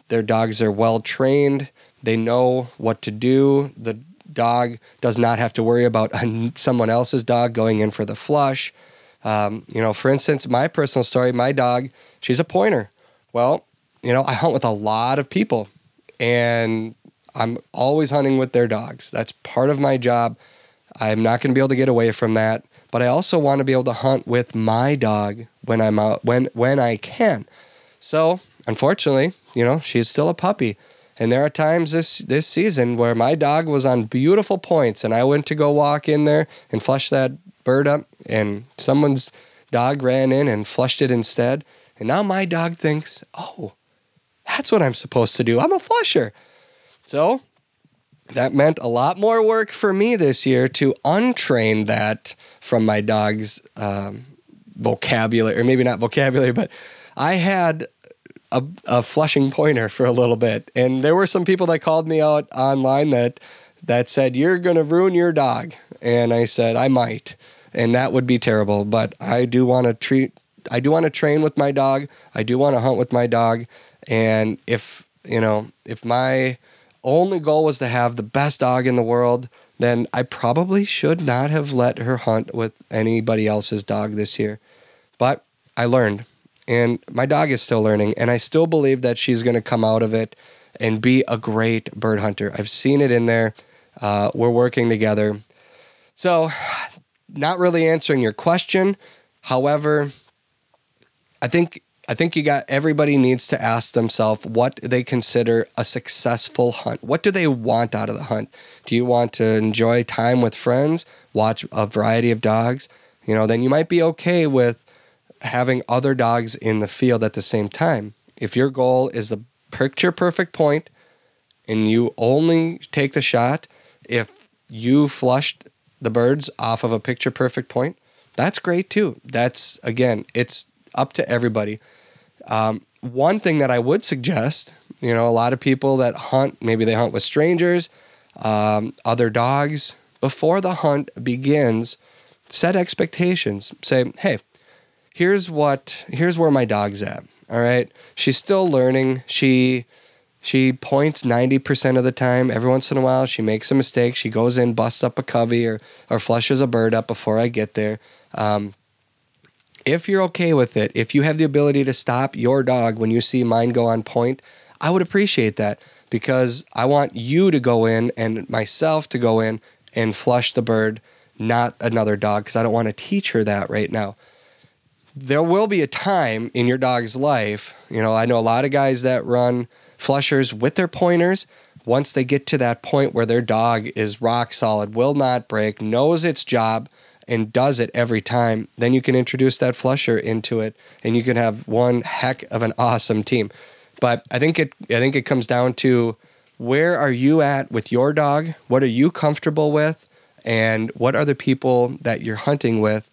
Their dogs are well trained. They know what to do. The dog does not have to worry about someone else's dog going in for the flush. You know, for instance, my personal story, my dog, she's a pointer. Well, you know, I hunt with a lot of people, and I'm always hunting with their dogs. That's part of my job. I'm not going to be able to get away from that, but I also want to be able to hunt with my dog when I'm out, when I can. So, unfortunately, you know, she's still a puppy, and there are times this season where my dog was on beautiful points, and I went to go walk in there and flush that bird up, and someone's dog ran in and flushed it instead, and now my dog thinks, oh, that's what I'm supposed to do. I'm a flusher. So, that meant a lot more work for me this year to untrain that from my dog's vocabulary, or maybe not vocabulary, but I had a flushing pointer for a little bit. And there were some people that called me out online that said, you're going to ruin your dog. And I said, I might. And that would be terrible. But I do want to train with my dog. I do want to hunt with my dog. And if my only goal was to have the best dog in the world, then I probably should not have let her hunt with anybody else's dog this year. But I learned, and my dog is still learning, and I still believe that she's going to come out of it and be a great bird hunter. I've seen it in there. We're working together. So, not really answering your question. However, I think everybody needs to ask themselves what they consider a successful hunt. What do they want out of the hunt? Do you want to enjoy time with friends, watch a variety of dogs? You know, then you might be okay with having other dogs in the field at the same time. If your goal is the picture perfect point and you only take the shot if you flushed the birds off of a picture perfect point, that's great too. That's, again, it's up to everybody. One thing that I would suggest, you know, a lot of people that hunt, maybe they hunt with strangers, other dogs. Before the hunt begins, set expectations. Say, hey, here's where my dog's at. All right. She's still learning. She points 90% of the time. Every once in a while, she makes a mistake. She goes in, busts up a covey or flushes a bird up before I get there. If you're okay with it, if you have the ability to stop your dog when you see mine go on point, I would appreciate that, because I want you to go in and myself to go in and flush the bird, not another dog, because I don't want to teach her that right now. There will be a time in your dog's life, you know, I know a lot of guys that run flushers with their pointers. Once they get to that point where their dog is rock solid, will not break, knows its job, and does it every time, then you can introduce that flusher into it, and you can have one heck of an awesome team. But I think it comes down to, where are you at with your dog? What are you comfortable with? And what are the people that you're hunting with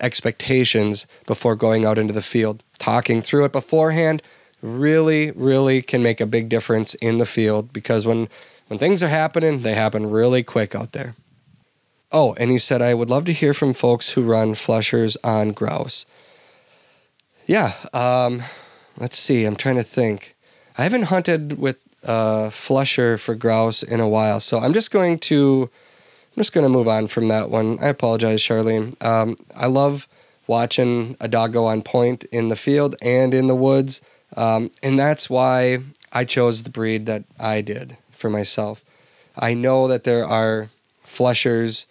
expectations before going out into the field? talking through it beforehand really, really can make a big difference in the field, because when things are happening, they happen really quick out there. Oh, and he said, I would love to hear from folks who run flushers on grouse. Yeah, let's see. I'm trying to think. I haven't hunted with a flusher for grouse in a while, so I'm just going to move on from that one. I apologize, Charlene. I love watching a doggo on point in the field and in the woods, and that's why I chose the breed that I did for myself. I know that there are flushers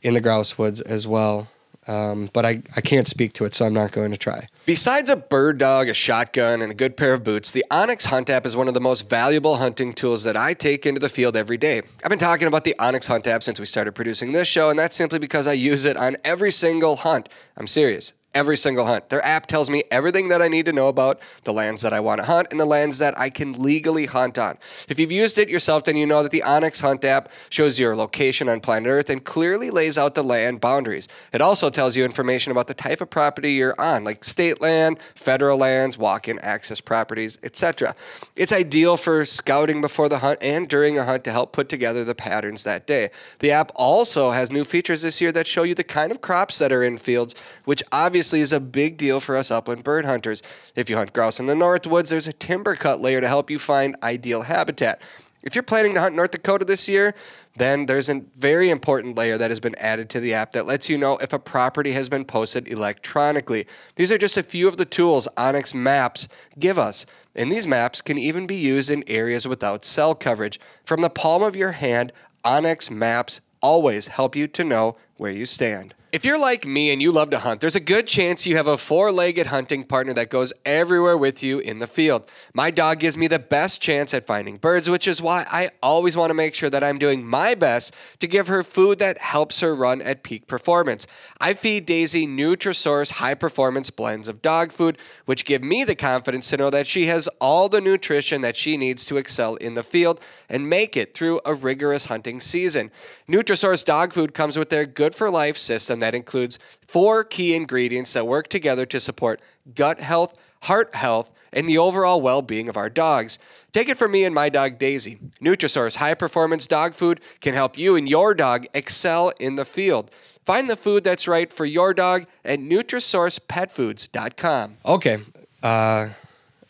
in the grouse woods as well, but I can't speak to it, so I'm not going to try. Besides a bird dog, a shotgun, and a good pair of boots, the Onyx Hunt app is one of the most valuable hunting tools that I take into the field every day. I've been talking about the Onyx Hunt app since we started producing this show, and that's simply because I use it on every single hunt. I'm serious. Every single hunt. Their app tells me everything that I need to know about the lands that I want to hunt and the lands that I can legally hunt on. If you've used it yourself, then you know that the Onyx Hunt app shows your location on planet Earth and clearly lays out the land boundaries. It also tells you information about the type of property you're on, like state land, federal lands, walk-in access properties, etc. It's ideal for scouting before the hunt and during a hunt to help put together the patterns that day. The app also has new features this year that show you the kind of crops that are in fields, which obviously is a big deal for us upland bird hunters. If you hunt grouse in the North Woods, there's a timber cut layer to help you find ideal habitat. If you're planning to hunt North Dakota this year, then there's a very important layer that has been added to the app that lets you know if a property has been posted electronically. These are just a few of the tools OnX Maps give us, and these maps can even be used in areas without cell coverage. From the palm of your hand, OnX Maps always help you to know where you stand. If you're like me and you love to hunt, there's a good chance you have a four-legged hunting partner that goes everywhere with you in the field. My dog gives me the best chance at finding birds, which is why I always want to make sure that I'm doing my best to give her food that helps her run at peak performance. I feed Daisy Nutrisource high-performance blends of dog food, which give me the confidence to know that she has all the nutrition that she needs to excel in the field and make it through a rigorous hunting season. Nutrisource dog food comes with their Good for Life system that includes 4 key ingredients that work together to support gut health, heart health, and the overall well-being of our dogs. Take it from me and my dog, Daisy. Nutrisource high-performance dog food can help you and your dog excel in the field. Find the food that's right for your dog at Nutrisourcepetfoods.com. Okay.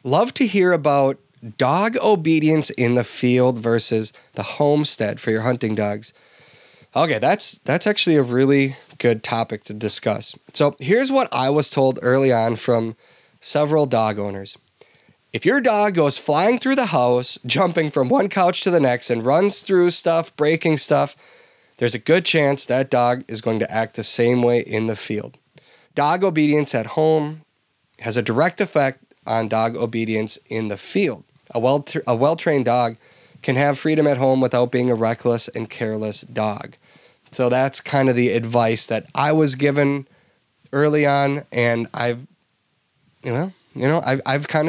Love to hear about dog obedience in the field versus the homestead for your hunting dogs. Okay, that's actually a really good topic to discuss. So here's what I was told early on from several dog owners. If your dog goes flying through the house, jumping from one couch to the next, and runs through stuff, breaking stuff, there's a good chance that dog is going to act the same way in the field. Dog obedience at home has a direct effect on dog obedience in the field. A well-trained dog can have freedom at home without being a reckless and careless dog. So that's kind of the advice that I was given early on, and I've kind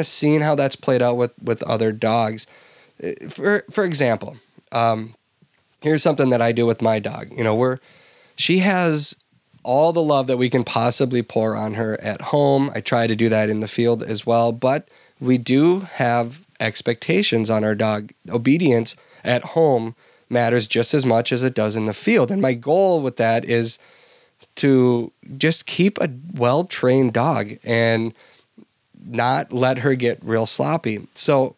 of seen how that's played out with other dogs. For example, here's something that I do with my dog. She has all the love that we can possibly pour on her at home. I try to do that in the field as well, but we do have expectations on our dog. Obedience at home matters just as much as it does in the field. And my goal with that is to just keep a well-trained dog and not let her get real sloppy. So,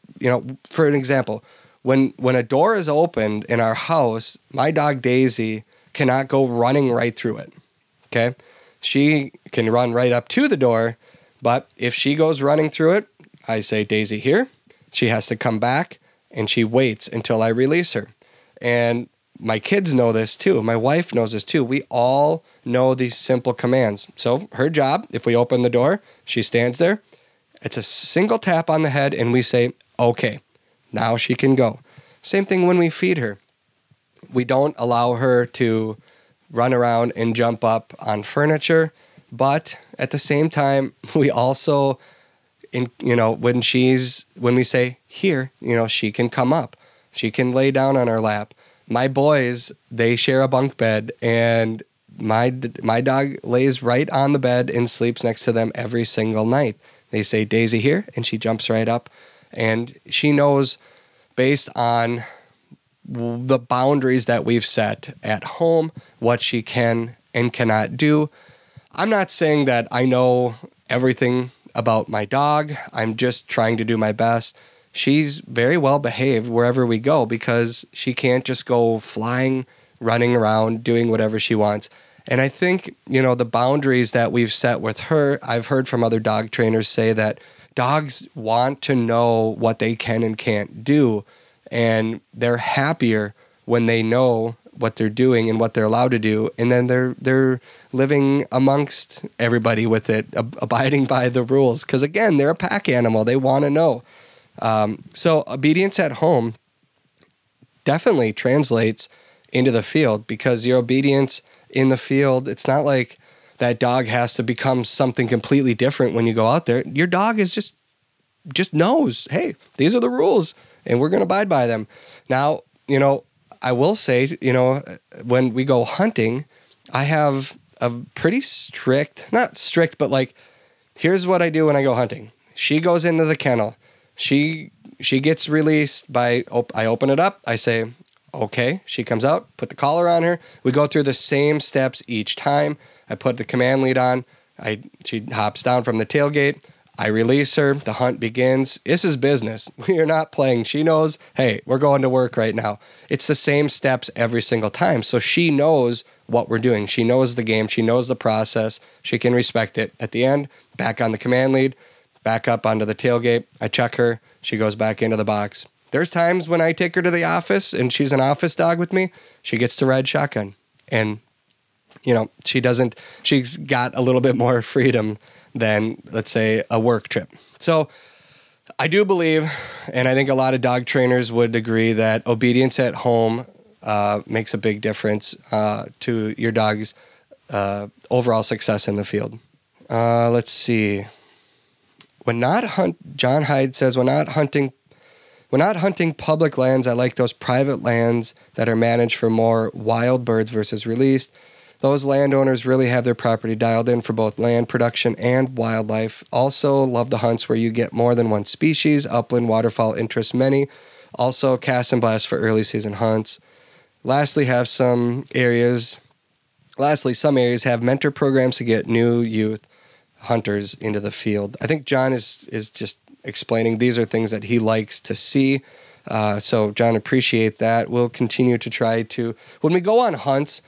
for an example, when a door is opened in our house, my dog Daisy cannot go running right through it. Okay? She can run right up to the door, but if she goes running through it, I say, Daisy, here. She has to come back, and she waits until I release her. And my kids know this too. My wife knows this too. We all know these simple commands. So her job, if we open the door, she stands there. It's a single tap on the head, and we say, okay, now she can go. Same thing when we feed her. We don't allow her to run around and jump up on furniture, but at the same time, we also... And, when we say here, she can come up, she can lay down on our lap. My boys, they share a bunk bed, and my dog lays right on the bed and sleeps next to them every single night. They say Daisy here, and she jumps right up, and she knows based on the boundaries that we've set at home, what she can and cannot do. I'm not saying that I know everything about my dog. I'm just trying to do my best. She's very well behaved wherever we go because she can't just go flying, running around, doing whatever she wants. And I think, you know, the boundaries that we've set with her, I've heard from other dog trainers say that dogs want to know what they can and can't do, and they're happier when they know what they're doing and what they're allowed to do, and then they're living amongst everybody with it, abiding by the rules. Because again, they're a pack animal; they want to know. So obedience at home definitely translates into the field, because your obedience in the field, it's not like that dog has to become something completely different when you go out there. Your dog is just knows, hey, these are the rules, and we're going to abide by them. Now, you know, I will say, you know, when we go hunting, I have a pretty strict, not strict, but like, here's what I do when I go hunting. She goes into the kennel. She gets released by, I open it up. I say, okay. She comes out, put the collar on her. We go through the same steps each time. I put the command lead on. She hops down from the tailgate. I release her. The hunt begins. This is business. We are not playing. She knows, hey, we're going to work right now. It's the same steps every single time. So she knows what we're doing. She knows the game. She knows the process. She can respect it. At the end, back on the command lead, back up onto the tailgate. I check her. She goes back into the box. There's times when I take her to the office and she's an office dog with me. She gets to ride shotgun. And, you know, she's got a little bit more freedom than, let's say, a work trip. So I do believe, and I think a lot of dog trainers would agree, that obedience at home makes a big difference to your dog's overall success in the field. Let's see. John Hyde says, when not hunting public lands, I like those private lands that are managed for more wild birds versus released. Those landowners really have their property dialed in for both land production and wildlife. Also, love the hunts where you get more than one species. Upland waterfowl interests many. Also, cast and blast for early season hunts. Lastly, some areas have mentor programs to get new youth hunters into the field. I think John is just explaining these are things that he likes to see. So, John, appreciate that. We'll continue to try to, when we go on hunts,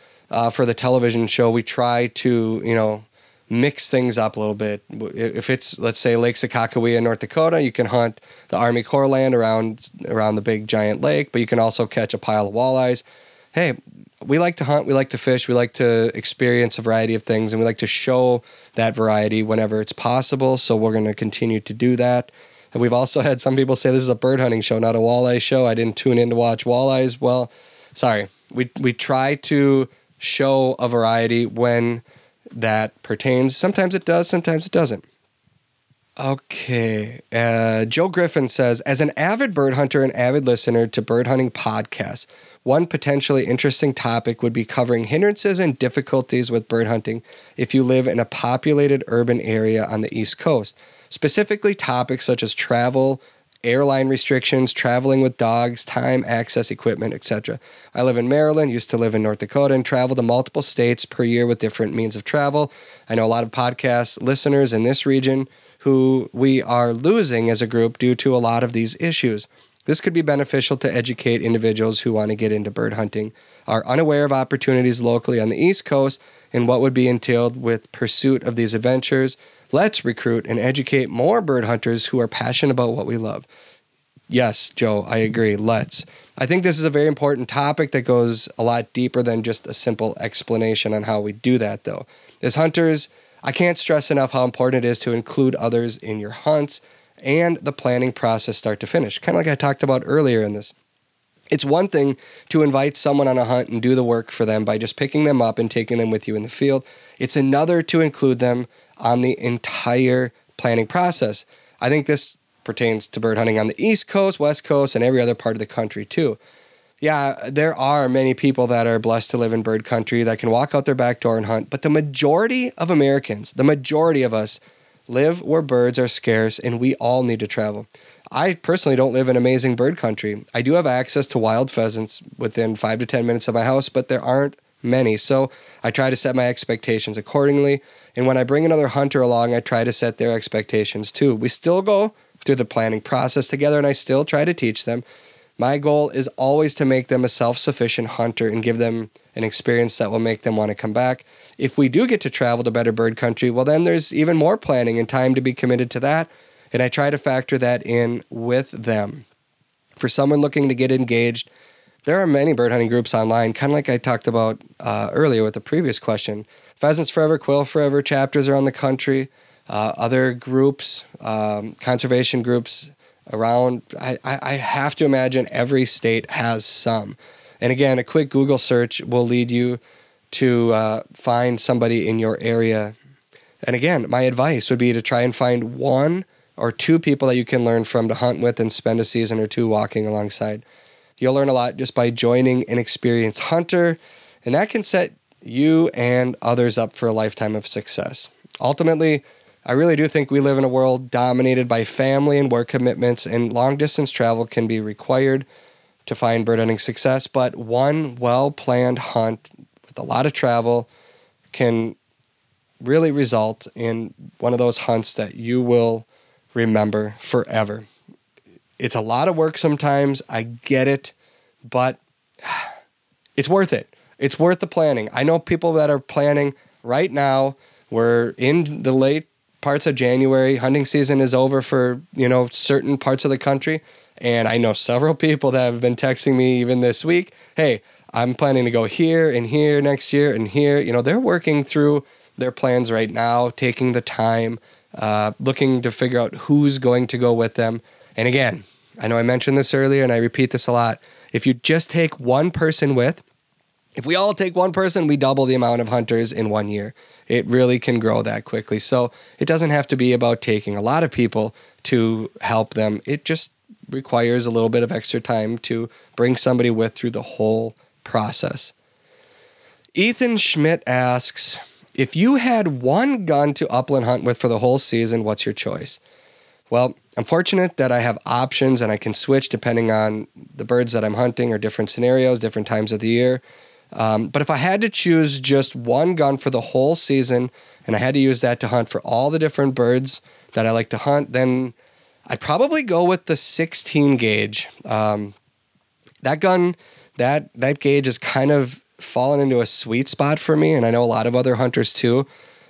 for the television show, we try to, you know, mix things up a little bit. If it's, let's say, Lake Sakakawea, North Dakota, you can hunt the Army Corps land around the big giant lake, but you can also catch a pile of walleyes. Hey, we like to hunt, we like to fish, we like to experience a variety of things, and we like to show that variety whenever it's possible, so we're going to continue to do that. And we've also had some people say this is a bird hunting show, not a walleye show. I didn't tune in to watch walleyes. Well, sorry. We try to show a variety when that pertains. Sometimes it does, sometimes it doesn't. Okay. Joe Griffin says, as an avid bird hunter and avid listener to bird hunting podcasts, one potentially interesting topic would be covering hindrances and difficulties with bird hunting if you live in a populated urban area on the East Coast. Specifically, topics such as travel, airline restrictions, traveling with dogs, time, access, equipment, etc. I live in Maryland, used to live in North Dakota, and travel to multiple states per year with different means of travel. I know a lot of podcast listeners in this region who we are losing as a group due to a lot of these issues. This could be beneficial to educate individuals who want to get into bird hunting, are unaware of opportunities locally on the East Coast, and what would be entailed with pursuit of these adventures. Let's recruit and educate more bird hunters who are passionate about what we love. Yes, Joe, I agree. Let's. I think this is a very important topic that goes a lot deeper than just a simple explanation on how we do that, though. As hunters, I can't stress enough how important it is to include others in your hunts and the planning process start to finish, kind of like I talked about earlier in this. It's one thing to invite someone on a hunt and do the work for them by just picking them up and taking them with you in the field. It's another to include them on the entire planning process. I think this pertains to bird hunting on the East Coast, West Coast, and every other part of the country too. Yeah, there are many people that are blessed to live in bird country that can walk out their back door and hunt, but the majority of Americans, the majority of us, live where birds are scarce, and we all need to travel. I personally don't live in amazing bird country. I do have access to wild pheasants within 5 to 10 minutes of my house, but there aren't many. So I try to set my expectations accordingly. And when I bring another hunter along, I try to set their expectations too. We still go through the planning process together, and I still try to teach them. My goal is always to make them a self-sufficient hunter and give them an experience that will make them want to come back. If we do get to travel to better bird country, well, then there's even more planning and time to be committed to that. And I try to factor that in with them. For someone looking to get engaged, there are many bird hunting groups online, kind of like I talked about earlier with the previous question. Pheasants Forever, Quail Forever chapters around the country, other groups, conservation groups around. I have to imagine every state has some. And again, a quick Google search will lead you to find somebody in your area. And again, my advice would be to try and find one or two people that you can learn from to hunt with and spend a season or two walking alongside. You'll learn a lot just by joining an experienced hunter, and that can set you and others up for a lifetime of success. Ultimately, I really do think we live in a world dominated by family and work commitments, and long-distance travel can be required to find bird hunting success, but one well-planned hunt with a lot of travel can really result in one of those hunts that you will remember forever. It's a lot of work sometimes. I get it, but it's worth it. It's worth the planning. I know people that are planning right now. We're in the late parts of January. Hunting season is over for, certain parts of the country. And I know several people that have been texting me even this week. Hey, I'm planning to go here and here next year and here. They're working through their plans right now, taking the time, looking to figure out who's going to go with them. And again, I know I mentioned this earlier and I repeat this a lot. If you just take one person with, if we all take one person, we double the amount of hunters in 1 year. It really can grow that quickly. So it doesn't have to be about taking a lot of people to help them. It just requires a little bit of extra time to bring somebody with through the whole process. Ethan Schmidt asks, if you had one gun to upland hunt with for the whole season, what's your choice? Well, I'm fortunate that I have options and I can switch depending on the birds that I'm hunting or different scenarios, different times of the year. But if I had to choose just one gun for the whole season and I had to use that to hunt for all the different birds that I like to hunt, then I'd probably go with the 16 gauge. That gun, that gauge is kind of fallen into a sweet spot for me, and I know a lot of other hunters too.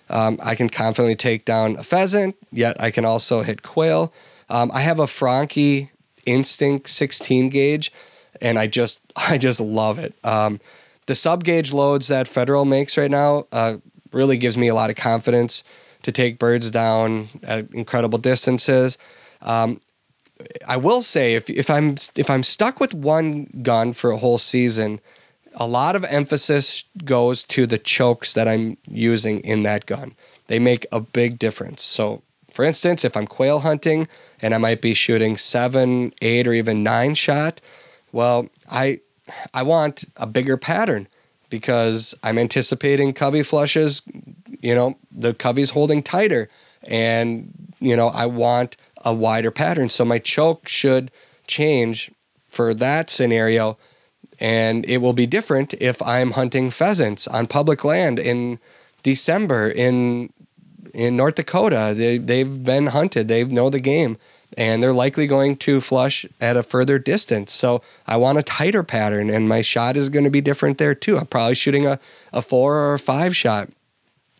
I can confidently take down a pheasant, yet I can also hit quail. I have a Franke Instinct 16 gauge, and I just love it. The sub gauge loads that Federal makes right now really gives me a lot of confidence to take birds down at incredible distances. I will say, if I'm stuck with one gun for a whole season, a lot of emphasis goes to the chokes that I'm using in that gun. They make a big difference. So, for instance, if I'm quail hunting and I might be shooting 7, 8, or even 9 shot, well, I want a bigger pattern because I'm anticipating covey flushes, the covey's holding tighter, and, I want a wider pattern. So my choke should change for that scenario. And it will be different if I'm hunting pheasants on public land in December in North Dakota. They've been hunted. They know the game. And they're likely going to flush at a further distance. So I want a tighter pattern. And my shot is going to be different there too. I'm probably shooting a 4 or a 5 shot.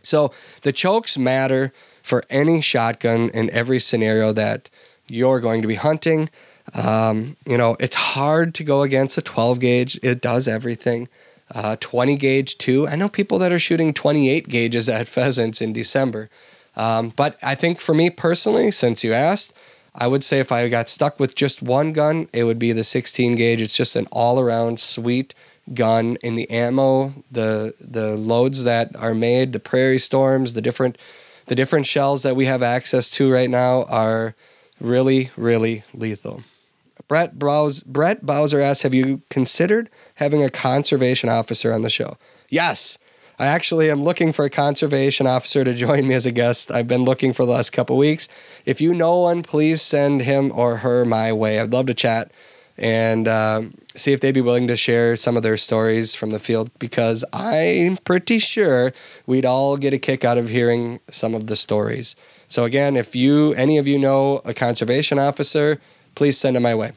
So the chokes matter for any shotgun in every scenario that you're going to be hunting. It's hard to go against a 12 gauge. It does everything. 20 gauge too. I know people that are shooting 28 gauges at pheasants in December. But I think for me personally, since you asked, I would say if I got stuck with just one gun, it would be the 16 gauge. It's just an all around sweet gun in the ammo, the loads that are made, the Prairie Storms, the different shells that we have access to right now are really, really lethal. Brett Bowser asks, have you considered having a conservation officer on the show? Yes, I actually am looking for a conservation officer to join me as a guest. I've been looking for the last couple weeks. If you know one, please send him or her my way. I'd love to chat and see if they'd be willing to share some of their stories from the field, because I'm pretty sure we'd all get a kick out of hearing some of the stories. So again, if you, any of you know a conservation officer, please send them my way.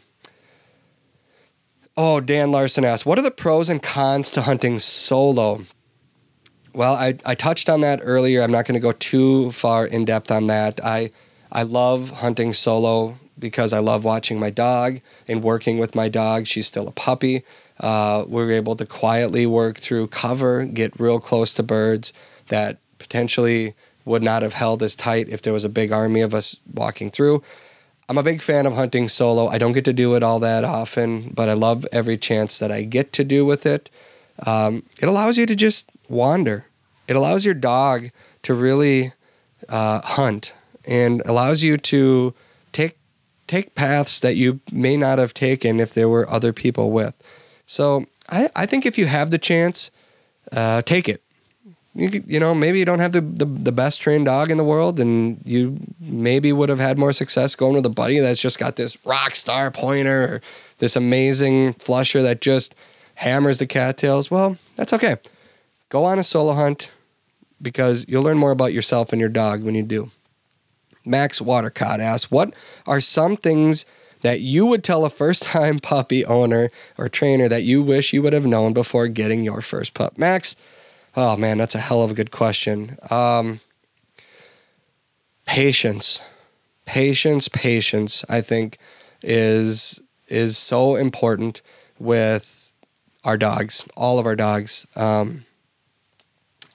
Oh, Dan Larson asks, what are the pros and cons to hunting solo? Well, I touched on that earlier. I'm not going to go too far in depth on that. I love hunting solo because I love watching my dog and working with my dog. She's still a puppy. We're able to quietly work through cover, get real close to birds that potentially would not have held as tight if there was a big army of us walking through. I'm a big fan of hunting solo. I don't get to do it all that often, but I love every chance that I get to do with it. It allows you to just wander. It allows your dog to really hunt and allows you to take paths that you may not have taken if there were other people with. So I think if you have the chance, take it. You know, maybe you don't have the best trained dog in the world, and you maybe would have had more success going with a buddy that's just got this rock star pointer or this amazing flusher that just hammers the cattails. Well, that's okay. Go on a solo hunt, because you'll learn more about yourself and your dog when you do. Max Watercott asks, what are some things that you would tell a first-time puppy owner or trainer that you wish you would have known before getting your first pup? Max, oh man, that's a hell of a good question. Patience, I think is so important with our dogs, all of our dogs.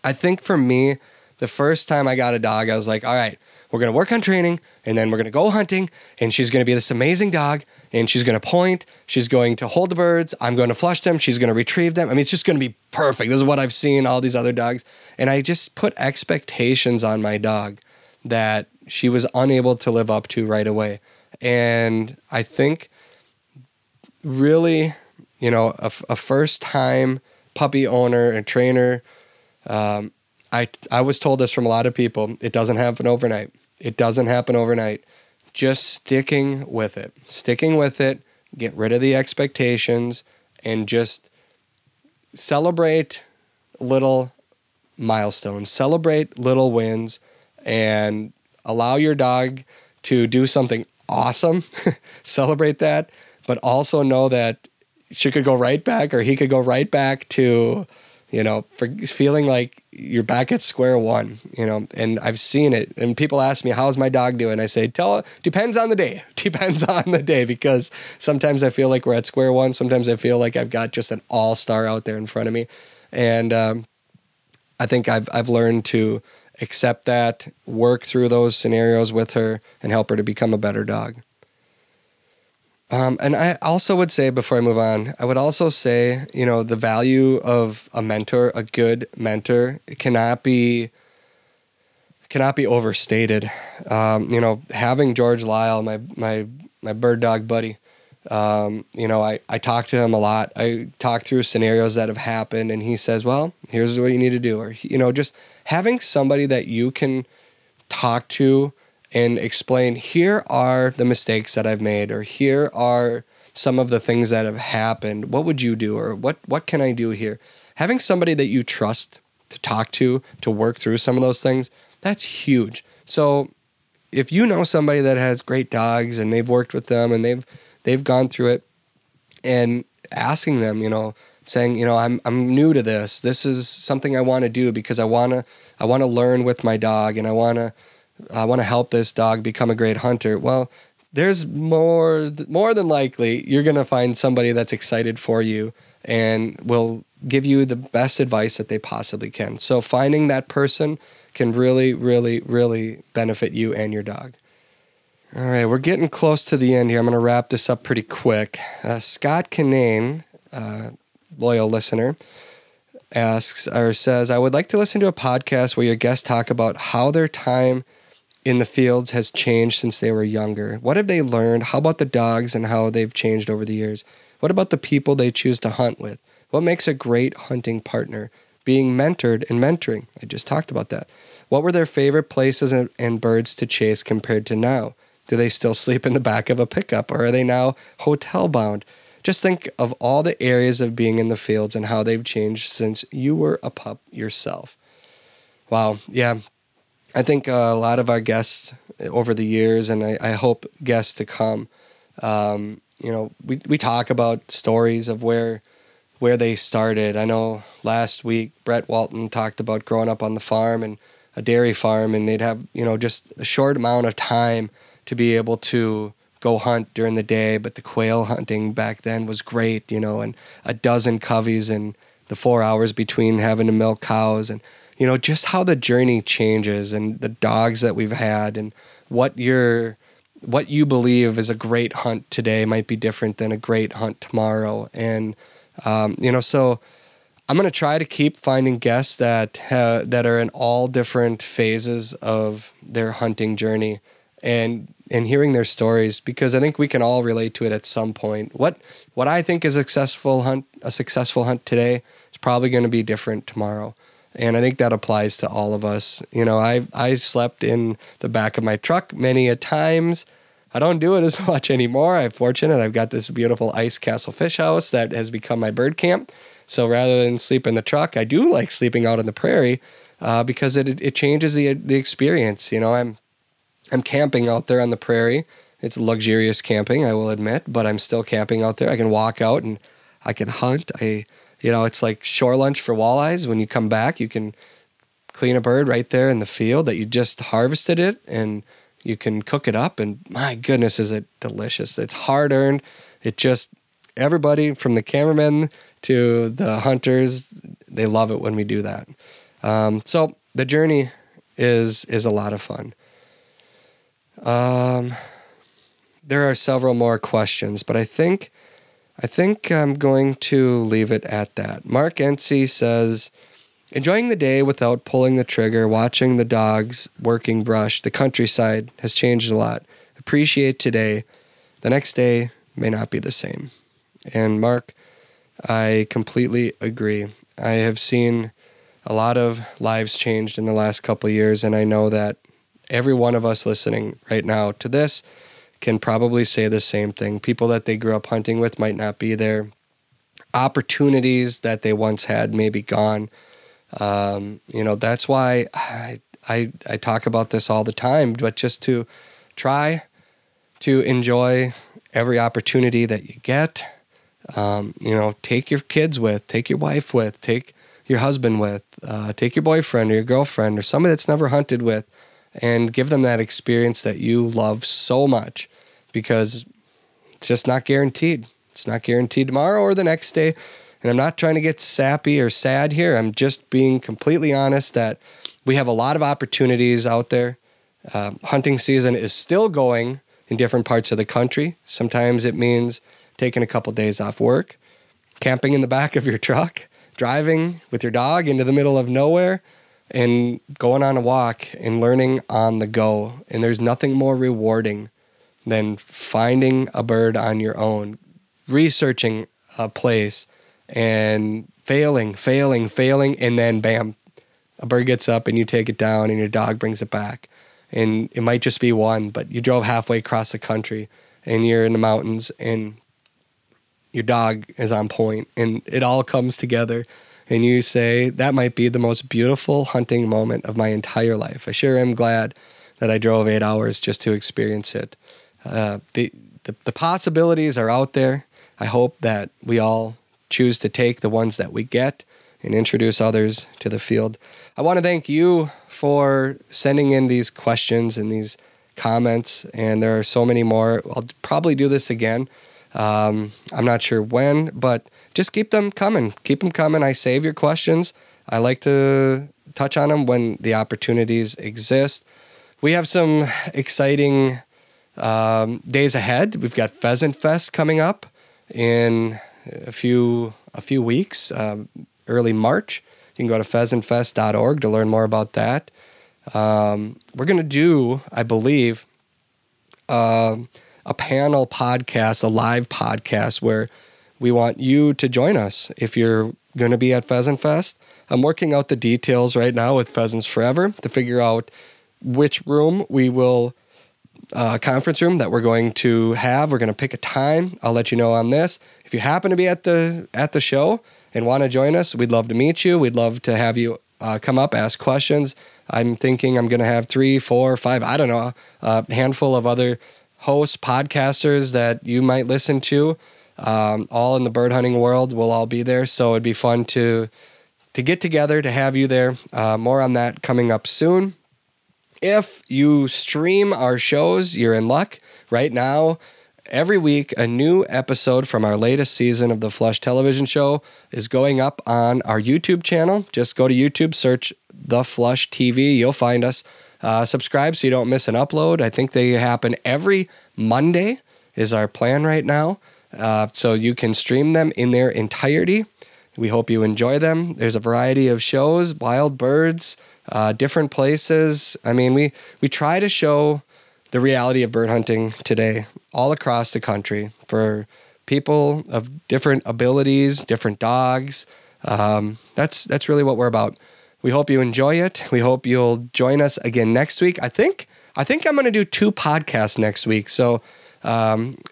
I think for me, the first time I got a dog, I was like, all right, we're going to work on training, and then we're going to go hunting, and she's going to be this amazing dog, and she's going to point, she's going to hold the birds, I'm going to flush them, she's going to retrieve them. I mean, it's just going to be perfect. This is what I've seen all these other dogs. And I just put expectations on my dog that she was unable to live up to right away. And I think really, you know, a first-time puppy owner and trainer, I was told this from a lot of people. It doesn't happen overnight. Just sticking with it, get rid of the expectations, and just celebrate little milestones, celebrate little wins, and allow your dog to do something awesome. Celebrate that, but also know that she could go right back, or he could go right back to, you know, for feeling like you're back at square one, you know. And I've seen it. And people ask me, how's my dog doing? I say, depends on the day, because sometimes I feel like we're at square one. Sometimes I feel like I've got just an all-star out there in front of me. And I think I've learned to accept that, work through those scenarios with her, and help her to become a better dog. And I also would say, before I move on, I would also say, you know, the value of a mentor, a good mentor, cannot be overstated. You know, having George Lyle, my bird dog buddy, you know, I talk to him a lot. I talk through scenarios that have happened, and he says, well, here's what you need to do. Or, you know, just having somebody that you can talk to and explain, here are the mistakes that I've made, or here are some of the things that have happened. What would you do? Or what can I do here? Having somebody that you trust to talk to work through some of those things, that's huge. So if you know somebody that has great dogs and they've worked with them and they've gone through it, and asking them, you know, saying, you know, I'm new to this. This is something I want to do because I want to learn with my dog, and I want to help this dog become a great hunter. Well, there's more than likely you're going to find somebody that's excited for you and will give you the best advice that they possibly can. So finding that person can really, really, really benefit you and your dog. All right, we're getting close to the end here. I'm going to wrap this up pretty quick. Scott Kinane, loyal listener, asks or says, I would like to listen to a podcast where your guests talk about how their time in the fields has changed since they were younger. What have they learned? How about the dogs and how they've changed over the years? What about the people they choose to hunt with? What makes a great hunting partner? being mentored and mentoring. I just talked about that. What were their favorite places and birds to chase compared to now? Do they still sleep in the back of a pickup, or are they now hotel bound? Just think of all the areas of being in the fields and how they've changed since you were a pup yourself. Wow. Yeah. I think a lot of our guests over the years, and I hope guests to come, you know, we talk about stories of where they started. I know last week Brett Walton talked about growing up on the farm and a dairy farm, and they'd have, you know, just a short amount of time to be able to go hunt during the day, but the quail hunting back then was great, you know, and a dozen coveys and the 4 hours between having to milk cows, and, you know, just how the journey changes and the dogs that we've had, and what you believe is a great hunt today might be different than a great hunt tomorrow. And, you know, so I'm going to try to keep finding guests that are in all different phases of their hunting journey and hearing their stories, because I think we can all relate to it at some point. What I think is a successful hunt today is probably going to be different tomorrow. And I think that applies to all of us. You know, I slept in the back of my truck many a times. I don't do it as much anymore. I'm fortunate. I've got this beautiful ice castle fish house that has become my bird camp. So rather than sleep in the truck, I do like sleeping out on the prairie because it changes the experience. You know, I'm camping out there on the prairie. It's luxurious camping, I will admit, but I'm still camping out there. I can walk out and I can hunt. You know, it's like shore lunch for walleyes. When you come back, you can clean a bird right there in the field that you just harvested it, and you can cook it up, and my goodness, is it delicious. It's hard-earned. It just, everybody from the cameramen to the hunters, they love it when we do that. So the journey is a lot of fun. There are several more questions, but I think I'm going to leave it at that. Mark NC says, enjoying the day without pulling the trigger, watching the dogs, working brush. The countryside has changed a lot. Appreciate today. The next day may not be the same. And Mark, I completely agree. I have seen a lot of lives changed in the last couple of years, and I know that every one of us listening right now to this can probably say the same thing. People that they grew up hunting with might not be there. Opportunities that they once had may be gone. You know, that's why I talk about this all the time, but just to try to enjoy every opportunity that you get. You know, take your kids with, take your wife with, take your husband with, take your boyfriend or your girlfriend or somebody that's never hunted with, and give them that experience that you love so much, because it's just not guaranteed. It's not guaranteed tomorrow or the next day. And I'm not trying to get sappy or sad here. I'm just being completely honest that we have a lot of opportunities out there. Hunting season is still going in different parts of the country. Sometimes it means taking a couple days off work, camping in the back of your truck, driving with your dog into the middle of nowhere, and going on a walk and learning on the go. And there's nothing more rewarding than finding a bird on your own, researching a place and failing, and then bam, a bird gets up and you take it down and your dog brings it back. And it might just be one, but you drove halfway across the country and you're in the mountains and your dog is on point, and it all comes together. And you say, that might be the most beautiful hunting moment of my entire life. I sure am glad that I drove 8 hours just to experience it. The possibilities are out there. I hope that we all choose to take the ones that we get and introduce others to the field. I want to thank you for sending in these questions and these comments, and there are so many more. I'll probably do this again. I'm not sure when, but just keep them coming. Keep them coming. I save your questions. I like to touch on them when the opportunities exist. We have some exciting days ahead. We've got Pheasant Fest coming up in a few weeks, early March. You can go to pheasantfest.org to learn more about that. We're going to do, I believe, a panel podcast, a live podcast where we want you to join us. If you're going to be at Pheasant Fest. I'm working out the details right now with Pheasants Forever to figure out which room we will, conference room that we're going to have. We're going to pick a time. I'll let you know on this. If you happen to be at the show and want to join us, we'd love to meet you. We'd love to have you come up, ask questions. I'm thinking I'm going to have 3, 4, 5, I don't know, a handful of other hosts, podcasters that you might listen to, all in the bird hunting world. We'll all be there. So it'd be fun to get together, to have you there. More on that coming up soon. If you stream our shows, you're in luck. Right now, every week, a new episode from our latest season of the Flush television show is going up on our YouTube channel. Just go to YouTube, search The Flush TV. You'll find us. Subscribe so you don't miss an upload. I think they happen every Monday is our plan right now. So you can stream them in their entirety. We hope you enjoy them. There's a variety of shows, wild birds, different places. I mean, we try to show the reality of bird hunting today all across the country for people of different abilities, different dogs. That's really what we're about. We hope you enjoy it. We hope you'll join us again next week. I think I'm going to do 2 podcasts next week. So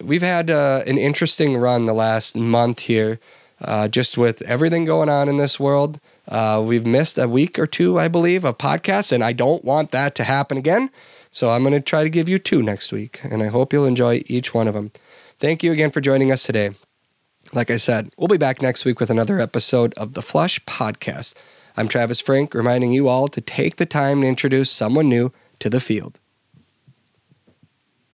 we've had an interesting run the last month here, just with everything going on in this world. We've missed a week or two, I believe, of podcasts, and I don't want that to happen again. So I'm going to try to give you 2 next week, and I hope you'll enjoy each one of them. Thank you again for joining us today. Like I said, we'll be back next week with another episode of the Flush Podcast. I'm Travis Frank, reminding you all to take the time to introduce someone new to the field.